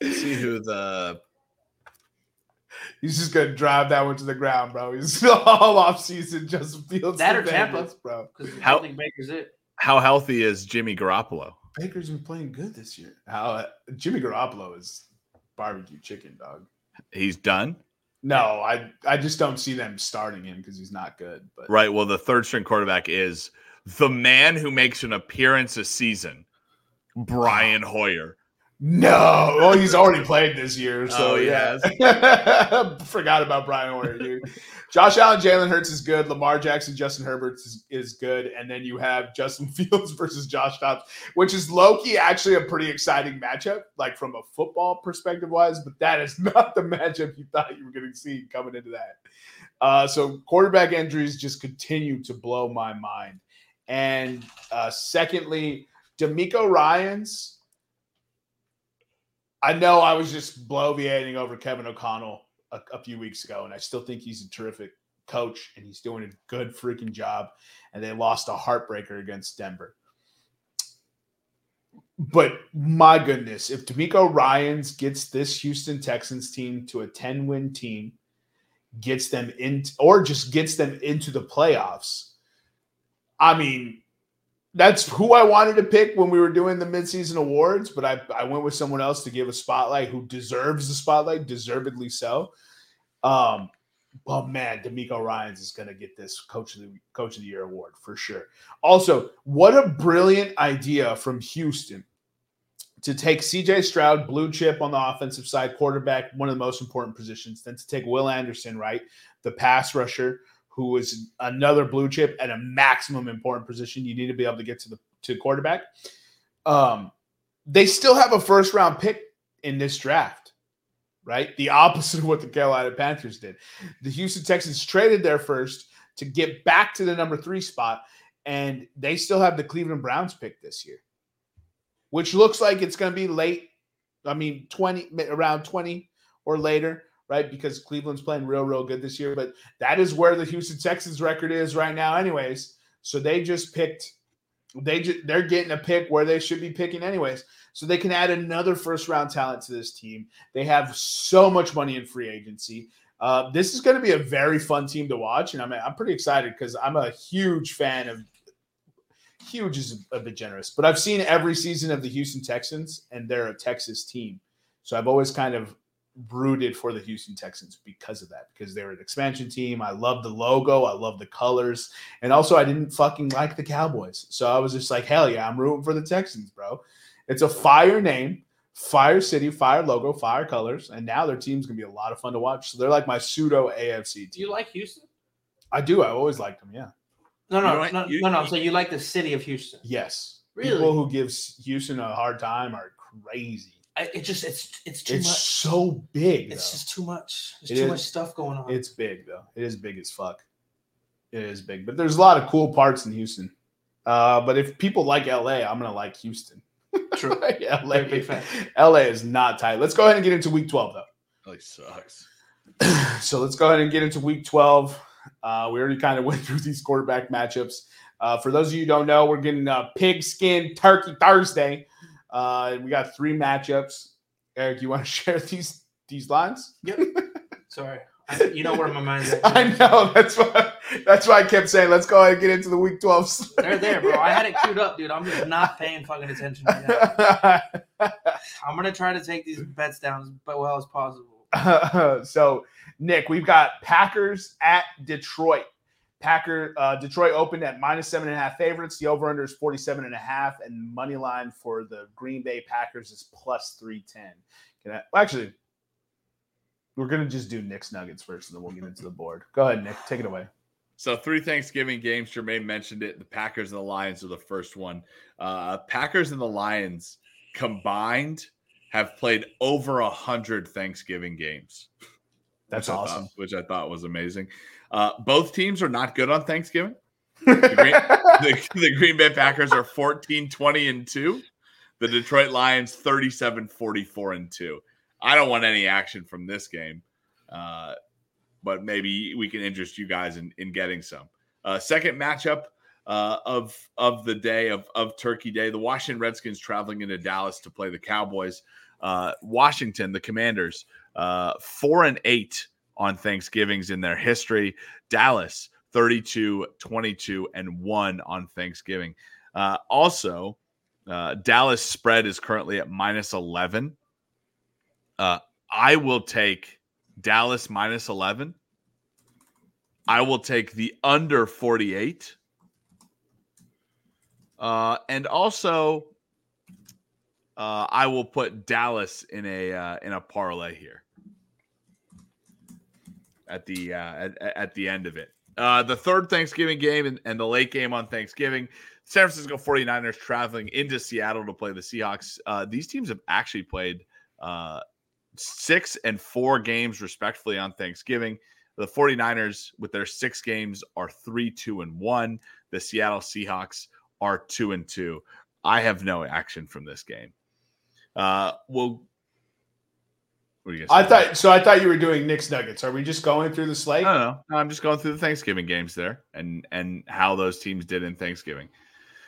let's see who the he's just gonna drive that one to the ground, bro. He's all off season just feels that or Tampa, bro. How, Baker's it. How healthy is Jimmy Garoppolo? Baker's been playing good this year. How uh, Jimmy Garoppolo is barbecue chicken, dog. He's done. No, I I just don't see them starting him because he's not good. But right. Well, the third string quarterback is the man who makes an appearance a season, Brian Hoyer. No, well, he's already played this year, so oh, yeah. Yes. Forgot about Brian Hoyer, dude. Josh Allen, Jalen Hurts is good. Lamar Jackson, Justin Herbert is, is good. And then you have Justin Fields versus Josh Dobbs, which is low-key actually a pretty exciting matchup, like from a football perspective-wise, but that is not the matchup you thought you were going to see coming into that. Uh, so quarterback injuries just continue to blow my mind. And uh, secondly, DeMeco Ryans. I know I was just bloviating over Kevin O'Connell a, a few weeks ago, and I still think he's a terrific coach, and he's doing a good freaking job, and they lost a heartbreaker against Denver. But my goodness, if DeMeco Ryans gets this Houston Texans team to a ten-win team, gets them in, or just gets them into the playoffs, I mean – that's who I wanted to pick when we were doing the midseason awards, but I, I went with someone else to give a spotlight who deserves the spotlight, deservedly so. Um, well, man, DeMeco Ryans is going to get this Coach of the Coach of the Year award for sure. Also, what a brilliant idea from Houston to take C J Stroud, blue chip on the offensive side, quarterback, one of the most important positions, then to take Will Anderson, right, the pass rusher, who is another blue chip at a maximum important position. You need to be able to get to the to quarterback. Um, they still have a first-round pick in this draft, right? The opposite of what the Carolina Panthers did. The Houston Texans traded their first to get back to the number three spot, and they still have the Cleveland Browns pick this year, which looks like it's going to be late. I mean, twenty around twenty or later. Right, because Cleveland's playing real, real good this year. But that is where the Houston Texans record is right now anyways. So they just picked they – ju- they're getting a pick where they should be picking anyways. So they can add another first-round talent to this team. They have so much money in free agency. Uh, this is going to be a very fun team to watch, and I'm, I'm pretty excited because I'm a huge fan of – huge is a bit generous. But I've seen every season of the Houston Texans, and they're a Texas team. So I've always kind of – rooted for the Houston Texans because of that, because they were an expansion team. I love the logo. I love the colors. And also I didn't fucking like the Cowboys. So I was just like, hell yeah, I'm rooting for the Texans, bro. It's a fire name, fire city, fire logo, fire colors. And now their team's going to be a lot of fun to watch. So they're like my pseudo A F C team. Do you like Houston? I do. I've always liked them. Yeah. No, no, no, no, no. So you like the city of Houston? Yes. Really? People who give Houston a hard time are crazy. It just it's it's too it's much. It's so big. It's though. just too much. There's it too is, much stuff going on. It's big though. It is big as fuck. It is big, but there's a lot of cool parts in Houston. Uh, but if people like L A, I'm gonna like Houston. True. L A, big fan. L A is not tight. Let's go ahead and get into Week twelve though. L A sucks. So let's go ahead and get into Week twelve. Uh, we already kind of went through these quarterback matchups. Uh, for those of you who don't know, we're getting uh, Pigskin Turkey Thursday. Uh, we got three matchups. Eric, you want to share these these lines? Yep. Sorry, I, you know where my mind's at. I know that's why. That's why I kept saying, let's go ahead and get into the week twelves. They're there, bro. I had it queued up, dude. I'm just not paying fucking attention right now. I'm gonna try to take these bets down as well as possible. Uh, so, Nick, we've got Packers at Detroit. Packer, uh, Detroit opened at minus seven and a half favorites. The over-under is forty-seven and a half, and money line for the Green Bay Packers is plus three ten. Can I, well, actually, we're going to just do Nick's Nuggets first, and then we'll get into the board. Go ahead, Nick. Take it away. So three Thanksgiving games. Jermaine mentioned it. The Packers and the Lions are the first one. Uh, Packers and the Lions combined have played over one hundred Thanksgiving games. That's which awesome. I thought, which I thought was amazing. Uh, both teams are not good on Thanksgiving. The Green, the, the Green Bay Packers are fourteen twenty and two. The Detroit Lions thirty-seven forty-four and two. I don't want any action from this game, uh, but maybe we can interest you guys in, in getting some. Uh, second matchup uh, of of the day, of, of Turkey Day, the Washington Redskins traveling into Dallas to play the Cowboys. Uh, Washington, the Commanders, uh, four and eight on Thanksgivings in their history. Dallas, thirty-two, twenty-two, and one on Thanksgiving. Uh, also, uh, Dallas spread is currently at minus eleven. Uh, I will take Dallas minus eleven. I will take the under forty-eight. Uh, and also, uh, I will put Dallas in a uh, in a parlay here at the uh, at, at the end of it. Uh, the third Thanksgiving game and, and the late game on Thanksgiving, San Francisco forty-niners traveling into Seattle to play the Seahawks. Uh, these teams have actually played uh, six and four games respectively on Thanksgiving. The forty-niners with their six games are three, two, and one. The Seattle Seahawks are two and two. I have no action from this game. Uh, well, what are you I thought so. I thought you were doing Knicks Nuggets. Are we just going through the slate? I don't know. No, I'm just going through the Thanksgiving games there and and how those teams did in Thanksgiving.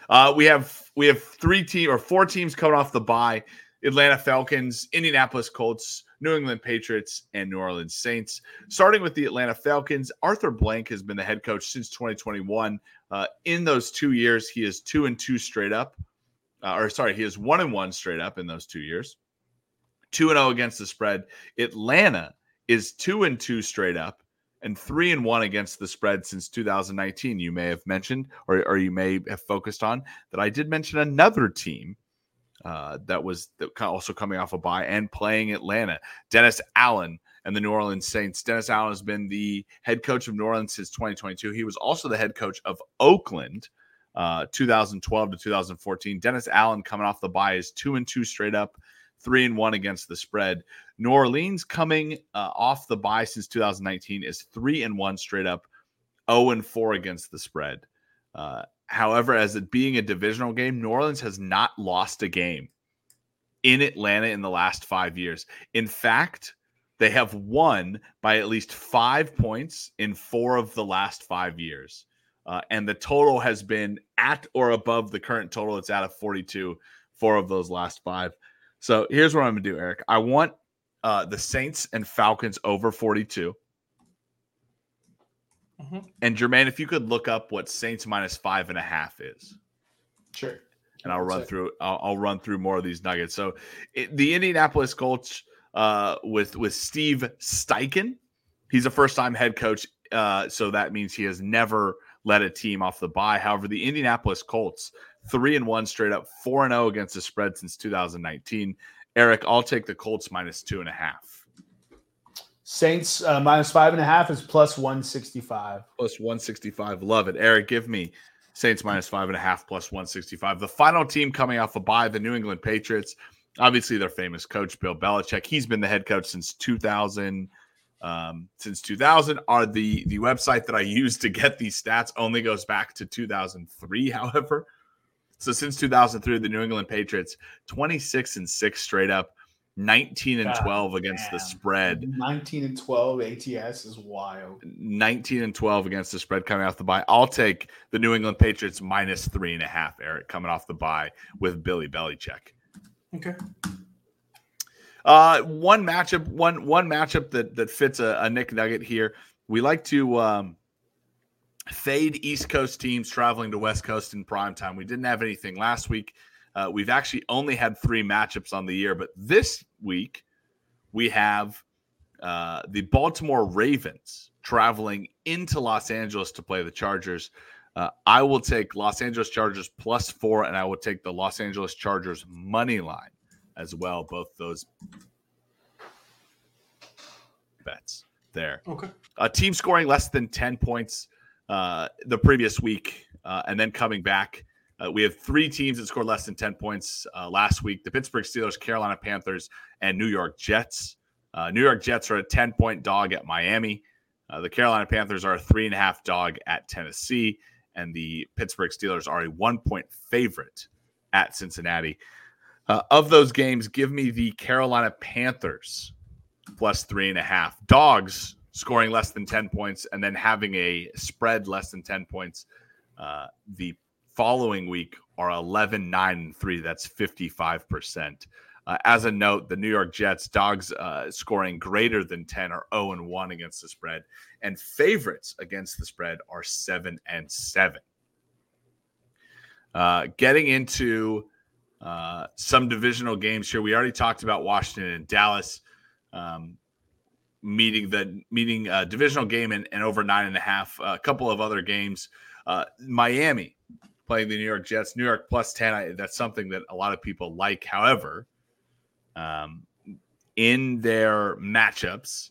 Uh, we have we have three team or four teams coming off the bye: Atlanta Falcons, Indianapolis Colts, New England Patriots, and New Orleans Saints. Starting with the Atlanta Falcons, Arthur Blank has been the head coach since twenty twenty-one. Uh, in those two years, he is two and two straight up. Uh, or sorry, he is one and one straight up in those two years. Two and zero against the spread. Atlanta is two and two straight up, and three and one against the spread since two thousand nineteen. You may have mentioned, or or you may have focused on that. I did mention another team. Uh, that was also coming off a bye and playing Atlanta. Dennis Allen and the New Orleans Saints. Dennis Allen has been the head coach of New Orleans since twenty twenty-two. He was also the head coach of Oakland, uh, two thousand twelve to two thousand fourteen. Dennis Allen coming off the bye is two and two straight up, three and one against the spread. New Orleans coming uh, off the bye since two thousand nineteen is three and one straight up, zero and four against the spread. Uh, However, as it being a divisional game, New Orleans has not lost a game in Atlanta in the last five years. In fact, they have won by at least five points in four of the last five years. Uh, and the total has been at or above the current total. It's out of forty-two, four of those last five. So here's what I'm going to do, Eric. I want uh, the Saints and Falcons over forty-two. Mm-hmm. And Jermaine, if you could look up what Saints minus five and a half is, sure. And I'll That's run it. through. I'll, I'll run through more of these nuggets. So, it, the Indianapolis Colts uh, with with Steve Steichen, he's a first time head coach, uh, so that means he has never led a team off the bye. However, the Indianapolis Colts three and one straight up, four and zero against the spread since two thousand nineteen. Eric, I'll take the Colts minus two and a half. Saints uh, minus five and a half is plus one sixty-five. Plus one sixty-five. Love it. Eric, give me Saints minus five and a half plus one sixty-five. The final team coming off a bye, the New England Patriots. Obviously, their famous coach, Bill Belichick. He's been the head coach since two thousand. Um, since two thousand, are the, the website that I use to get these stats only goes back to two thousand three, however. So since two thousand three, the New England Patriots, twenty-six and six straight up. nineteen and twelve God, against man. the spread. nineteen and twelve A T S is wild. nineteen and twelve against the spread coming off the bye. I'll take the New England Patriots minus three and a half, Eric, coming off the bye with Billy Belichick. Okay. Uh, one matchup, one one matchup that that fits a, a Nick Nugget here. We like to um, fade East Coast teams traveling to West Coast in primetime. We didn't have anything last week. Uh, we've actually only had three matchups on the year, but this week we have uh, the Baltimore Ravens traveling into Los Angeles to play the Chargers. Uh, I will take Los Angeles Chargers plus four, and I will take the Los Angeles Chargers money line as well. Both those bets there. Okay. A team scoring less than ten points uh, the previous week uh, and then coming back. Uh, we have three teams that scored less than ten points uh, last week. The Pittsburgh Steelers, Carolina Panthers, and New York Jets. Uh, New York Jets are a ten-point dog at Miami. Uh, the Carolina Panthers are a three-and-a-half dog at Tennessee. And the Pittsburgh Steelers are a one-point favorite at Cincinnati. Uh, of those games, give me the Carolina Panthers plus three-and-a-half. Dogs scoring less than ten points and then having a spread less than ten points. Uh, the following week are eleven, nine, and three. That's fifty-five percent. Uh, as a note, the New York Jets, dogs uh, scoring greater than ten are oh and one against the spread, and favorites against the spread are seven and seven. Uh, getting into uh, some divisional games here, we already talked about Washington and Dallas um, meeting the meeting uh, divisional game and, and over nine and a half. A couple of other games, uh, Miami playing the New York Jets, New York plus ten. I, that's something that a lot of people like. However, um, in their matchups,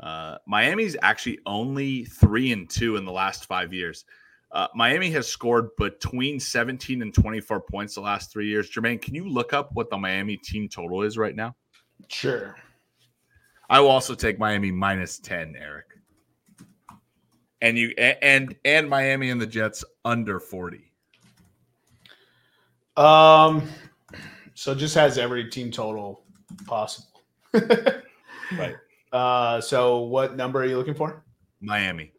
uh, Miami's actually only three and two in the last five years. Uh, Miami has scored between seventeen and twenty-four points the last three years. Jermaine, can you look up what the Miami team total is right now? Sure. I will also take Miami minus ten, Eric. And you and and Miami and the Jets under forty. Um, so it just has every team total possible. Right. Uh, so what number are you looking for? Miami.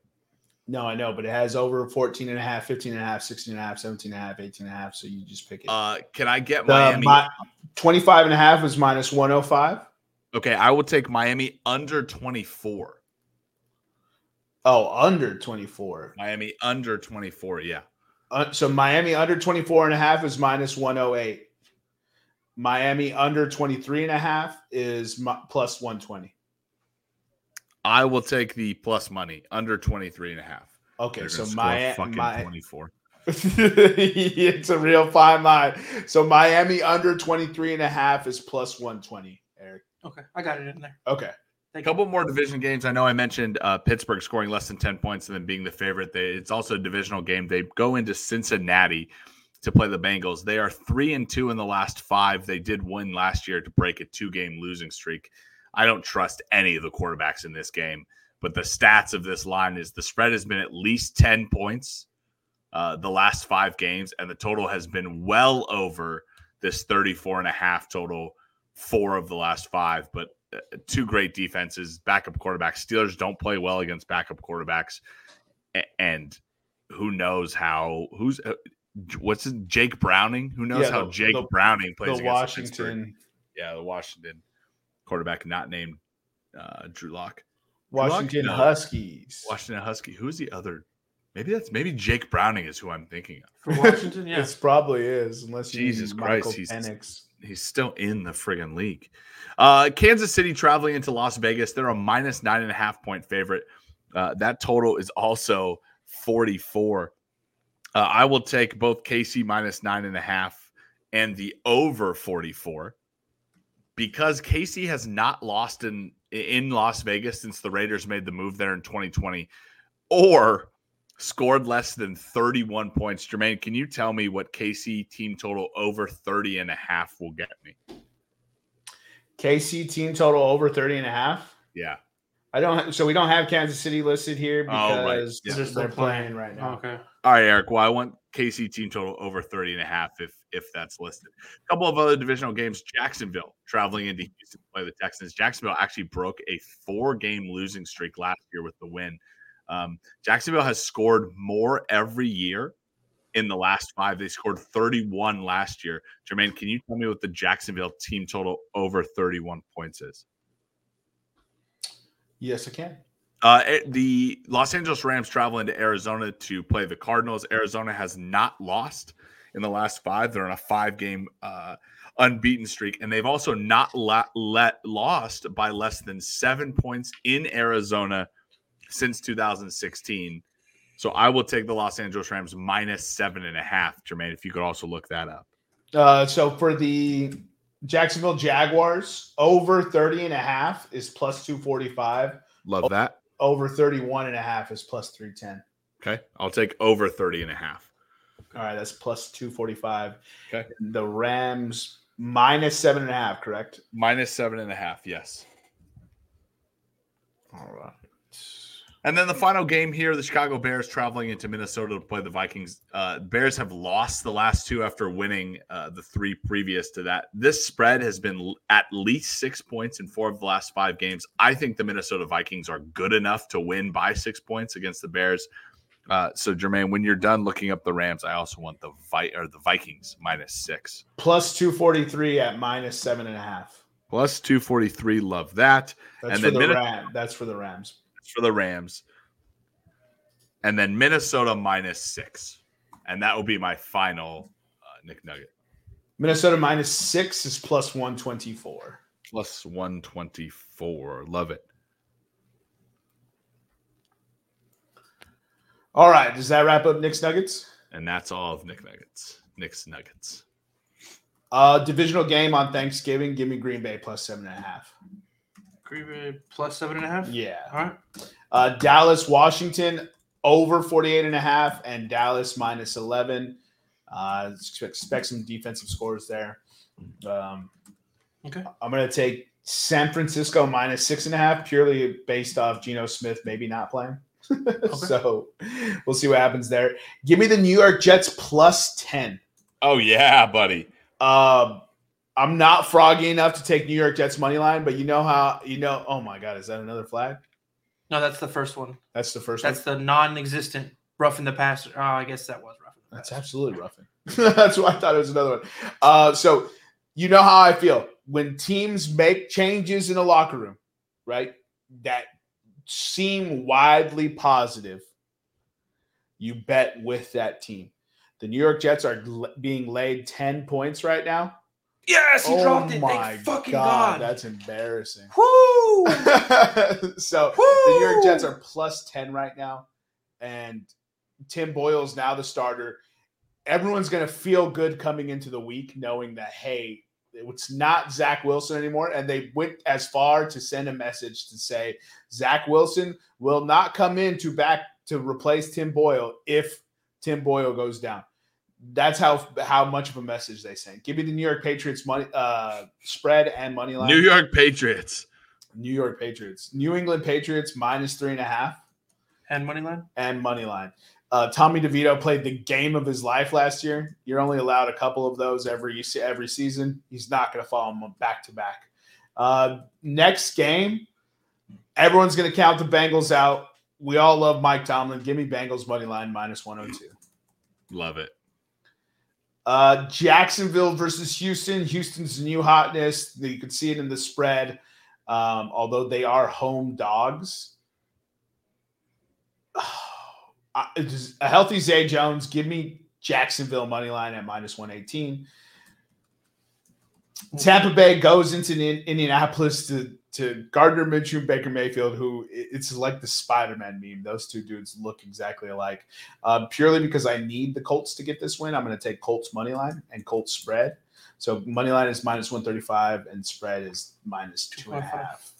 No, I know, but it has over fourteen and a half, fifteen and a half, sixteen and a half, seventeen and a half, eighteen and a half. So you just pick it. Uh, can I get the, Miami? My, twenty-five and a half is minus one oh five. Okay, I will take Miami under twenty-four. Oh, under twenty-four. Miami under twenty-four, yeah. Uh, so Miami under twenty-four and a half is minus one oh eight. Miami under twenty-three and a half is mi- plus one twenty. I will take the plus money under twenty-three and a half. Okay, so my fucking my, twenty-four. It's a real fine line. So Miami under twenty-three and a half is plus one twenty, Eric. Okay, I got it in there. Okay. A couple more division games. I know I mentioned uh, Pittsburgh scoring less than ten points and then being the favorite. They, it's also a divisional game. They go into Cincinnati to play the Bengals. They are three and two in the last five. They did win last year to break a two-game losing streak. I don't trust any of the quarterbacks in this game, but the stats of this line is the spread has been at least ten points uh, the last five games, and the total has been well over this thirty-four and a half total, four of the last five, but uh, two great defenses, backup quarterbacks. Steelers don't play well against backup quarterbacks, a- and who knows how – who's uh, what's it, Jake Browning? Who knows yeah, how the, Jake the, Browning plays the against Washington. Pittsburgh? Yeah, the Washington – quarterback not named uh, Drew Lock. Washington Lock? No. Huskies. Washington Husky. Who's the other? Maybe that's maybe Jake Browning is who I'm thinking of. For Washington, yeah. It probably is, unless you Jesus Christ, he's, he's still in the friggin' league. Uh, Kansas City traveling into Las Vegas. They're a minus nine and a half point favorite. Uh, that total is also forty-four. Uh, I will take both K C minus nine and a half and the over forty-four. Because K C has not lost in in Las Vegas since the Raiders made the move there in twenty twenty or scored less than thirty-one points. Jermaine, can you tell me what K C team total over thirty and a half will get me? K C team total over thirty and a half? Yeah. I don't. So we don't have Kansas City listed here because oh, right. yeah. they're, they're playing. playing right now. Okay. All right, Eric. Well, I want K C team total over thirty and a half if if that's listed. A couple of other divisional games. Jacksonville traveling into Houston to play the Texans. Jacksonville actually broke a four-game losing streak last year with the win. Um, Jacksonville has scored more every year in the last five. They scored thirty-one last year. Jermaine, can you tell me what the Jacksonville team total over thirty-one points is? Yes, I can. Uh, the Los Angeles Rams travel into Arizona to play the Cardinals. Arizona has not lost in the last five. They're on a five-game uh, unbeaten streak, and they've also not la- let lost by less than seven points in Arizona since two thousand sixteen. So I will take the Los Angeles Rams minus seven and a half, Jermaine, if you could also look that up. Uh, so for the – Jacksonville Jaguars over thirty and a half is plus two forty-five. Love that. Over thirty-one and a half is plus three ten. Okay. I'll take over thirty and a half. All right. That's plus two forty-five. Okay. The Rams minus seven and a half, correct? Minus seven and a half. Yes. All right. And then the final game here, the Chicago Bears traveling into Minnesota to play the Vikings. Uh, Bears have lost the last two after winning uh, the three previous to that. This spread has been at least six points in four of the last five games. I think the Minnesota Vikings are good enough to win by six points against the Bears. Uh, so, Jermaine, when you're done looking up the Rams, I also want the Vi- or the Vikings minus six. Plus two forty-three at minus seven and a half. Plus two forty-three. Love that. That's, and for, the Min- Ram- that's for the Rams. That's for the Rams. And then Minnesota minus six. And that will be my final uh, Nick Nugget. Minnesota minus six is plus one twenty-four. Plus one twenty-four. Love it. All right. Does that wrap up Nick's Nuggets? And that's all of Nick Nuggets. Nick's Nuggets. Uh, divisional game on Thanksgiving. Give me Green Bay plus seven and a half. Green Bay plus seven and a half? Yeah. All right. Uh, Dallas, Washington over forty-eight and a half, and Dallas minus eleven. Uh, expect some defensive scores there. Um, okay. I'm going to take San Francisco minus six and a half, purely based off Geno Smith maybe not playing. Okay. So we'll see what happens there. Give me the New York Jets plus ten. Oh, yeah, buddy. Uh, I'm not froggy enough to take New York Jets money line, but you know how, you know, oh my God, is that another flag? No, that's the first one. That's the first that's one. That's the non-existent roughing the passer. Oh, I guess that was roughing the passer. That's absolutely roughing. That's why I thought it was another one. Uh, so you know how I feel when teams make changes in the locker room, right? That seem widely positive, you bet with that team. The New York Jets are l- being laid ten points right now. Yes, he oh dropped it. My Thank fucking God. God. That's embarrassing. Woo! So Woo! The New York Jets are plus ten right now, and Tim Boyle's now the starter. Everyone's going to feel good coming into the week knowing that, hey, it's not Zach Wilson anymore, and they went as far to send a message to say Zach Wilson will not come in to back to replace Tim Boyle if Tim Boyle goes down. That's how how much of a message they sent. Give me the New York Patriots money uh, spread and money line. New York Patriots. New York Patriots. New England Patriots minus three and a half. And money line? And money line. Uh, Tommy DeVito played the game of his life last year. You're only allowed a couple of those every every season. He's not going to follow them back to back. Uh, next game, everyone's going to count the Bengals out. We all love Mike Tomlin. Give me Bengals money line minus one oh two. Love it. Uh, Jacksonville versus Houston. Houston's new hotness. You can see it in the spread, um, although they are home dogs. Uh, a healthy Zay Jones. Give me Jacksonville money line at minus one eighteen. Tampa Bay goes into Indianapolis to, to Gardner Minshew, Baker Mayfield, who it's like the Spider-Man meme. Those two dudes look exactly alike. Uh, purely because I need the Colts to get this win, I'm going to take Colts money line and Colts spread. So money line is minus one thirty-five and spread is minus two and a half.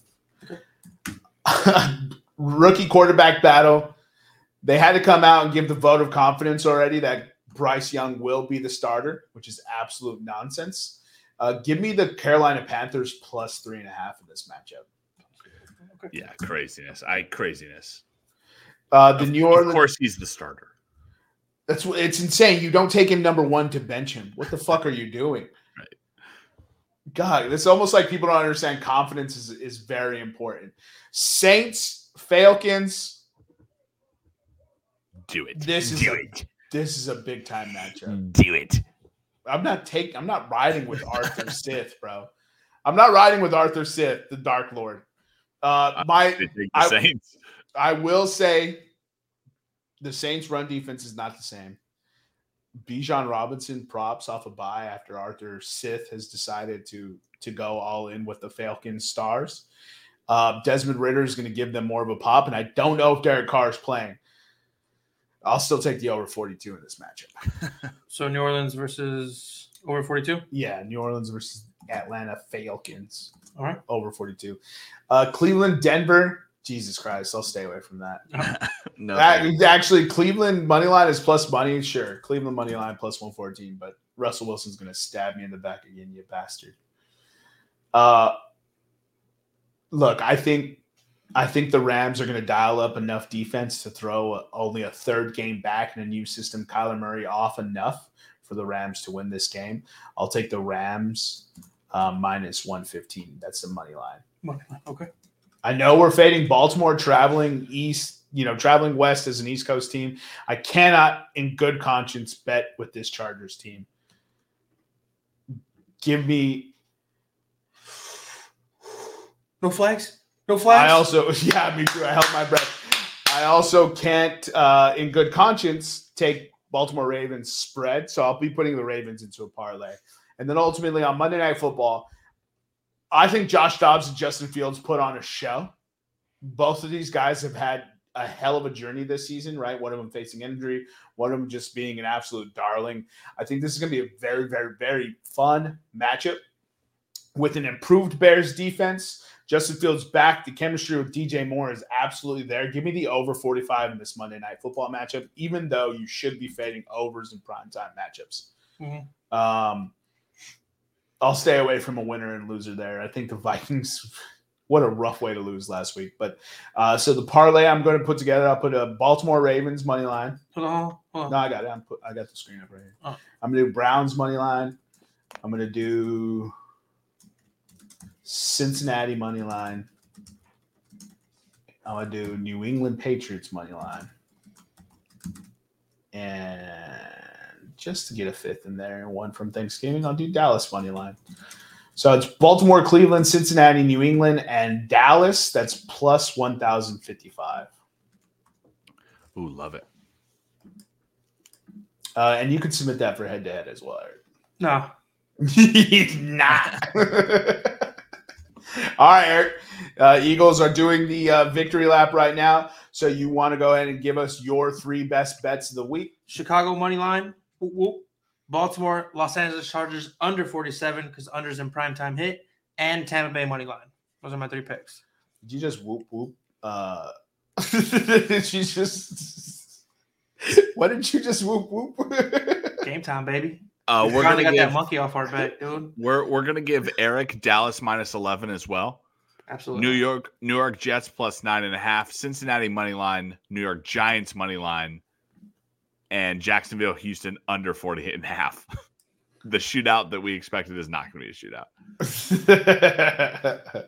Okay. Rookie quarterback battle. They had to come out and give the vote of confidence already that Bryce Young will be the starter, which is absolute nonsense. Uh, give me the Carolina Panthers plus three and a half in this matchup. Yeah, craziness. I craziness. Uh, the of, New Orleans. Of course, he's the starter. That's it's insane. You don't take him number one to bench him. What the fuck are you doing? Right. God, it's almost like people don't understand confidence is is very important. Saints, Falcons. Do it. This is Do a, it. This is a big time matchup. Do it. I'm not taking. I'm not riding with Arthur Sith, bro. I'm not riding with Arthur Sith, the Dark Lord. Uh, my. I, I, I will say, the Saints' run defense is not the same. Bijan Robinson props off a bye after Arthur Sith has decided to to go all in with the Falcons stars. Uh, Desmond Ridder is going to give them more of a pop, and I don't know if Derek Carr is playing. I'll still take the over forty-two in this matchup. So New Orleans versus over forty-two? Yeah, New Orleans versus Atlanta Falcons. All right. Over forty-two. Uh, Cleveland, Denver. Jesus Christ, I'll stay away from that. No. That, actually, Cleveland money line is plus money. Sure, Cleveland money line plus one fourteen, but Russell Wilson's going to stab me in the back again, you bastard. Uh, look, I think – I think the Rams are going to dial up enough defense to throw only a third game back in a new system, Kyler Murray off enough for the Rams to win this game. I'll take the Rams uh, minus one fifteen. That's the money line. Okay. I know we're fading Baltimore traveling east you know, traveling west as an East Coast team. I cannot in good conscience bet with this Chargers team. Give me no flags. No flags. I also, yeah, me too. I held my breath. I also can't, uh, in good conscience, take Baltimore Ravens spread. So I'll be putting the Ravens into a parlay. And then ultimately on Monday Night Football, I think Josh Dobbs and Justin Fields put on a show. Both of these guys have had a hell of a journey this season, right? One of them facing injury, one of them just being an absolute darling. I think this is going to be a very, very, very fun matchup with an improved Bears defense. Justin Fields back. The chemistry with D J Moore is absolutely there. Give me the over forty-five in this Monday Night Football matchup, even though you should be fading overs in primetime matchups. Mm-hmm. Um, I'll stay away from a winner and loser there. I think the Vikings, what a rough way to lose last week. But uh, so the parlay I'm going to put together, I'll put a Baltimore Ravens money line. Hold on, hold on. No, I got it. I'm put, I got the screen up right here. Oh. I'm going to do Browns money line. I'm going to do Cincinnati money line. I'm going to do New England Patriots money line. And just to get a fifth in there, and one from Thanksgiving, I'll do Dallas money line. So it's Baltimore, Cleveland, Cincinnati, New England, and Dallas. That's plus one thousand fifty-five. Ooh, love it. Uh, and you could submit that for head-to-head as well, Eric. No. Nah. All right, Eric. Uh, Eagles are doing the uh, victory lap right now, so you want to go ahead and give us your three best bets of the week. Chicago money line. Whoop, whoop. Baltimore, Los Angeles Chargers under forty-seven because under's in primetime hit, and Tampa Bay money line. Those are my three picks. Did you just whoop whoop? Uh, did you just? Why didn't you just whoop whoop? Game time, baby. Uh, we're gonna get that monkey off our back, dude. We're we're gonna give Eric Dallas minus eleven as well. Absolutely. New York, New York Jets plus nine and a half. Cincinnati money line. New York Giants money line. And Jacksonville, Houston, under forty-eight and a half. The shootout that we expected is not going to be a shootout.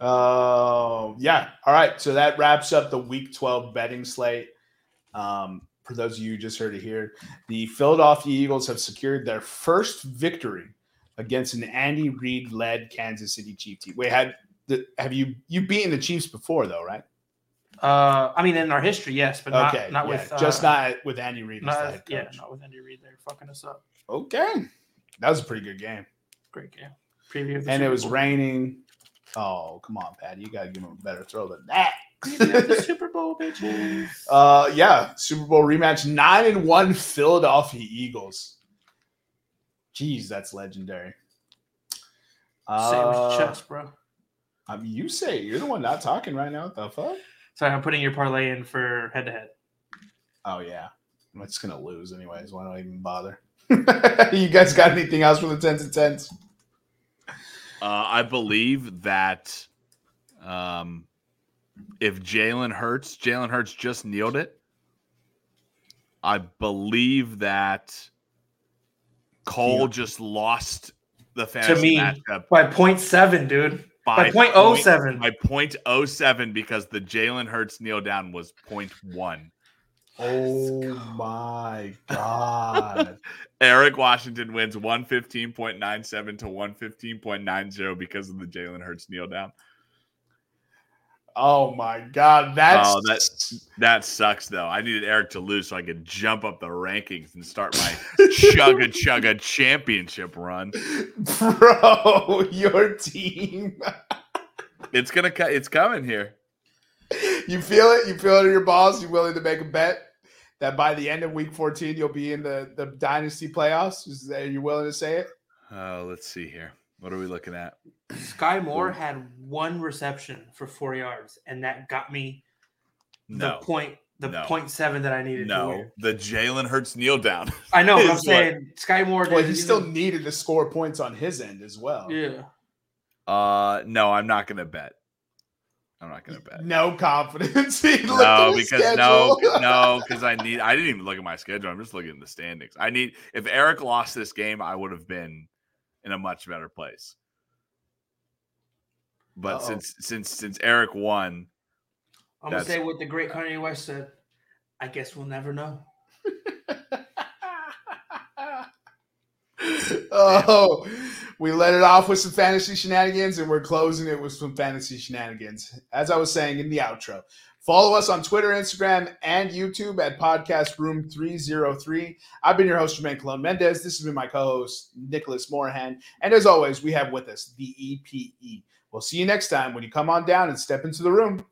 Oh, uh, yeah. All right. So that wraps up the Week twelve betting slate. Um, for those of you who just heard it here, the Philadelphia Eagles have secured their first victory against an Andy Reid-led Kansas City Chiefs team. Wait, had the, have you you beaten the Chiefs before, though, right? Uh, I mean, in our history, yes, but not, okay, not yeah, with uh, just not with Andy Reid. Not, yeah, not with Andy Reid. They're fucking us up. Okay, that was a pretty good game. Great game. Preview. Of the and Super it was Bowl. Raining. Oh, come on, Patty! You gotta give him a better throw than that. Preview of the Super Bowl, bitches. Uh, yeah, Super Bowl rematch. Nine and one Philadelphia Eagles. Jeez, that's legendary. Uh, Same with chess, bro. I mean, you say it. You're the one not talking right now. What the fuck? Sorry, I'm putting your parlay in for head-to-head. Oh, yeah. I'm just going to lose anyways. Why don't I even bother? You guys got anything else for the tens and tens? Uh, I believe that um, if Jalen Hurts, Jalen Hurts just kneeled it. I believe that Cole yeah. just lost the fantasy to me matchup. By point seven, dude. By, by point oh seven. By point oh seven because the Jalen Hurts kneel down was point one. Oh my god. Eric Washington wins one fifteen point nine seven to one fifteen point nine zero because of the Jalen Hurts kneel down. Oh my god. That's oh, that, that sucks though. I needed Eric to lose so I could jump up the rankings and start my chugga chugga championship run. Bro, your team. It's gonna co- it's coming here. You feel it? You feel it in your balls? You willing to make a bet that by the end of week fourteen you'll be in the, the dynasty playoffs? Is that, are you willing to say it? Uh, let's see here. What are we looking at? Sky Moore Ooh. had one reception for four yards, and that got me no. the point, the no. point seven that I needed. No, the Jalen Hurts kneel down. I know, but I'm saying what, Sky Moore. Well, he even, still needed to score points on his end as well. Yeah. Uh, no, I'm not gonna bet. I'm not gonna bet. No confidence. No, because no, no, because I need. I didn't even look at my schedule. I'm just looking at the standings. I need. If Eric lost this game, I would have been in a much better place. But Uh-oh. since since since Eric won, I'm going to say what the great Kanye West said. I guess we'll never know. Oh, we let it off with some fantasy shenanigans, and we're closing it with some fantasy shenanigans. As I was saying in the outro, follow us on Twitter, Instagram, and YouTube at Podcast Room three oh three. I've been your host, Jermaine Colon-Mendez. This has been my co-host, Nicholas Morehan. And as always, we have with us the E P E. We'll see you next time when you come on down and step into the room.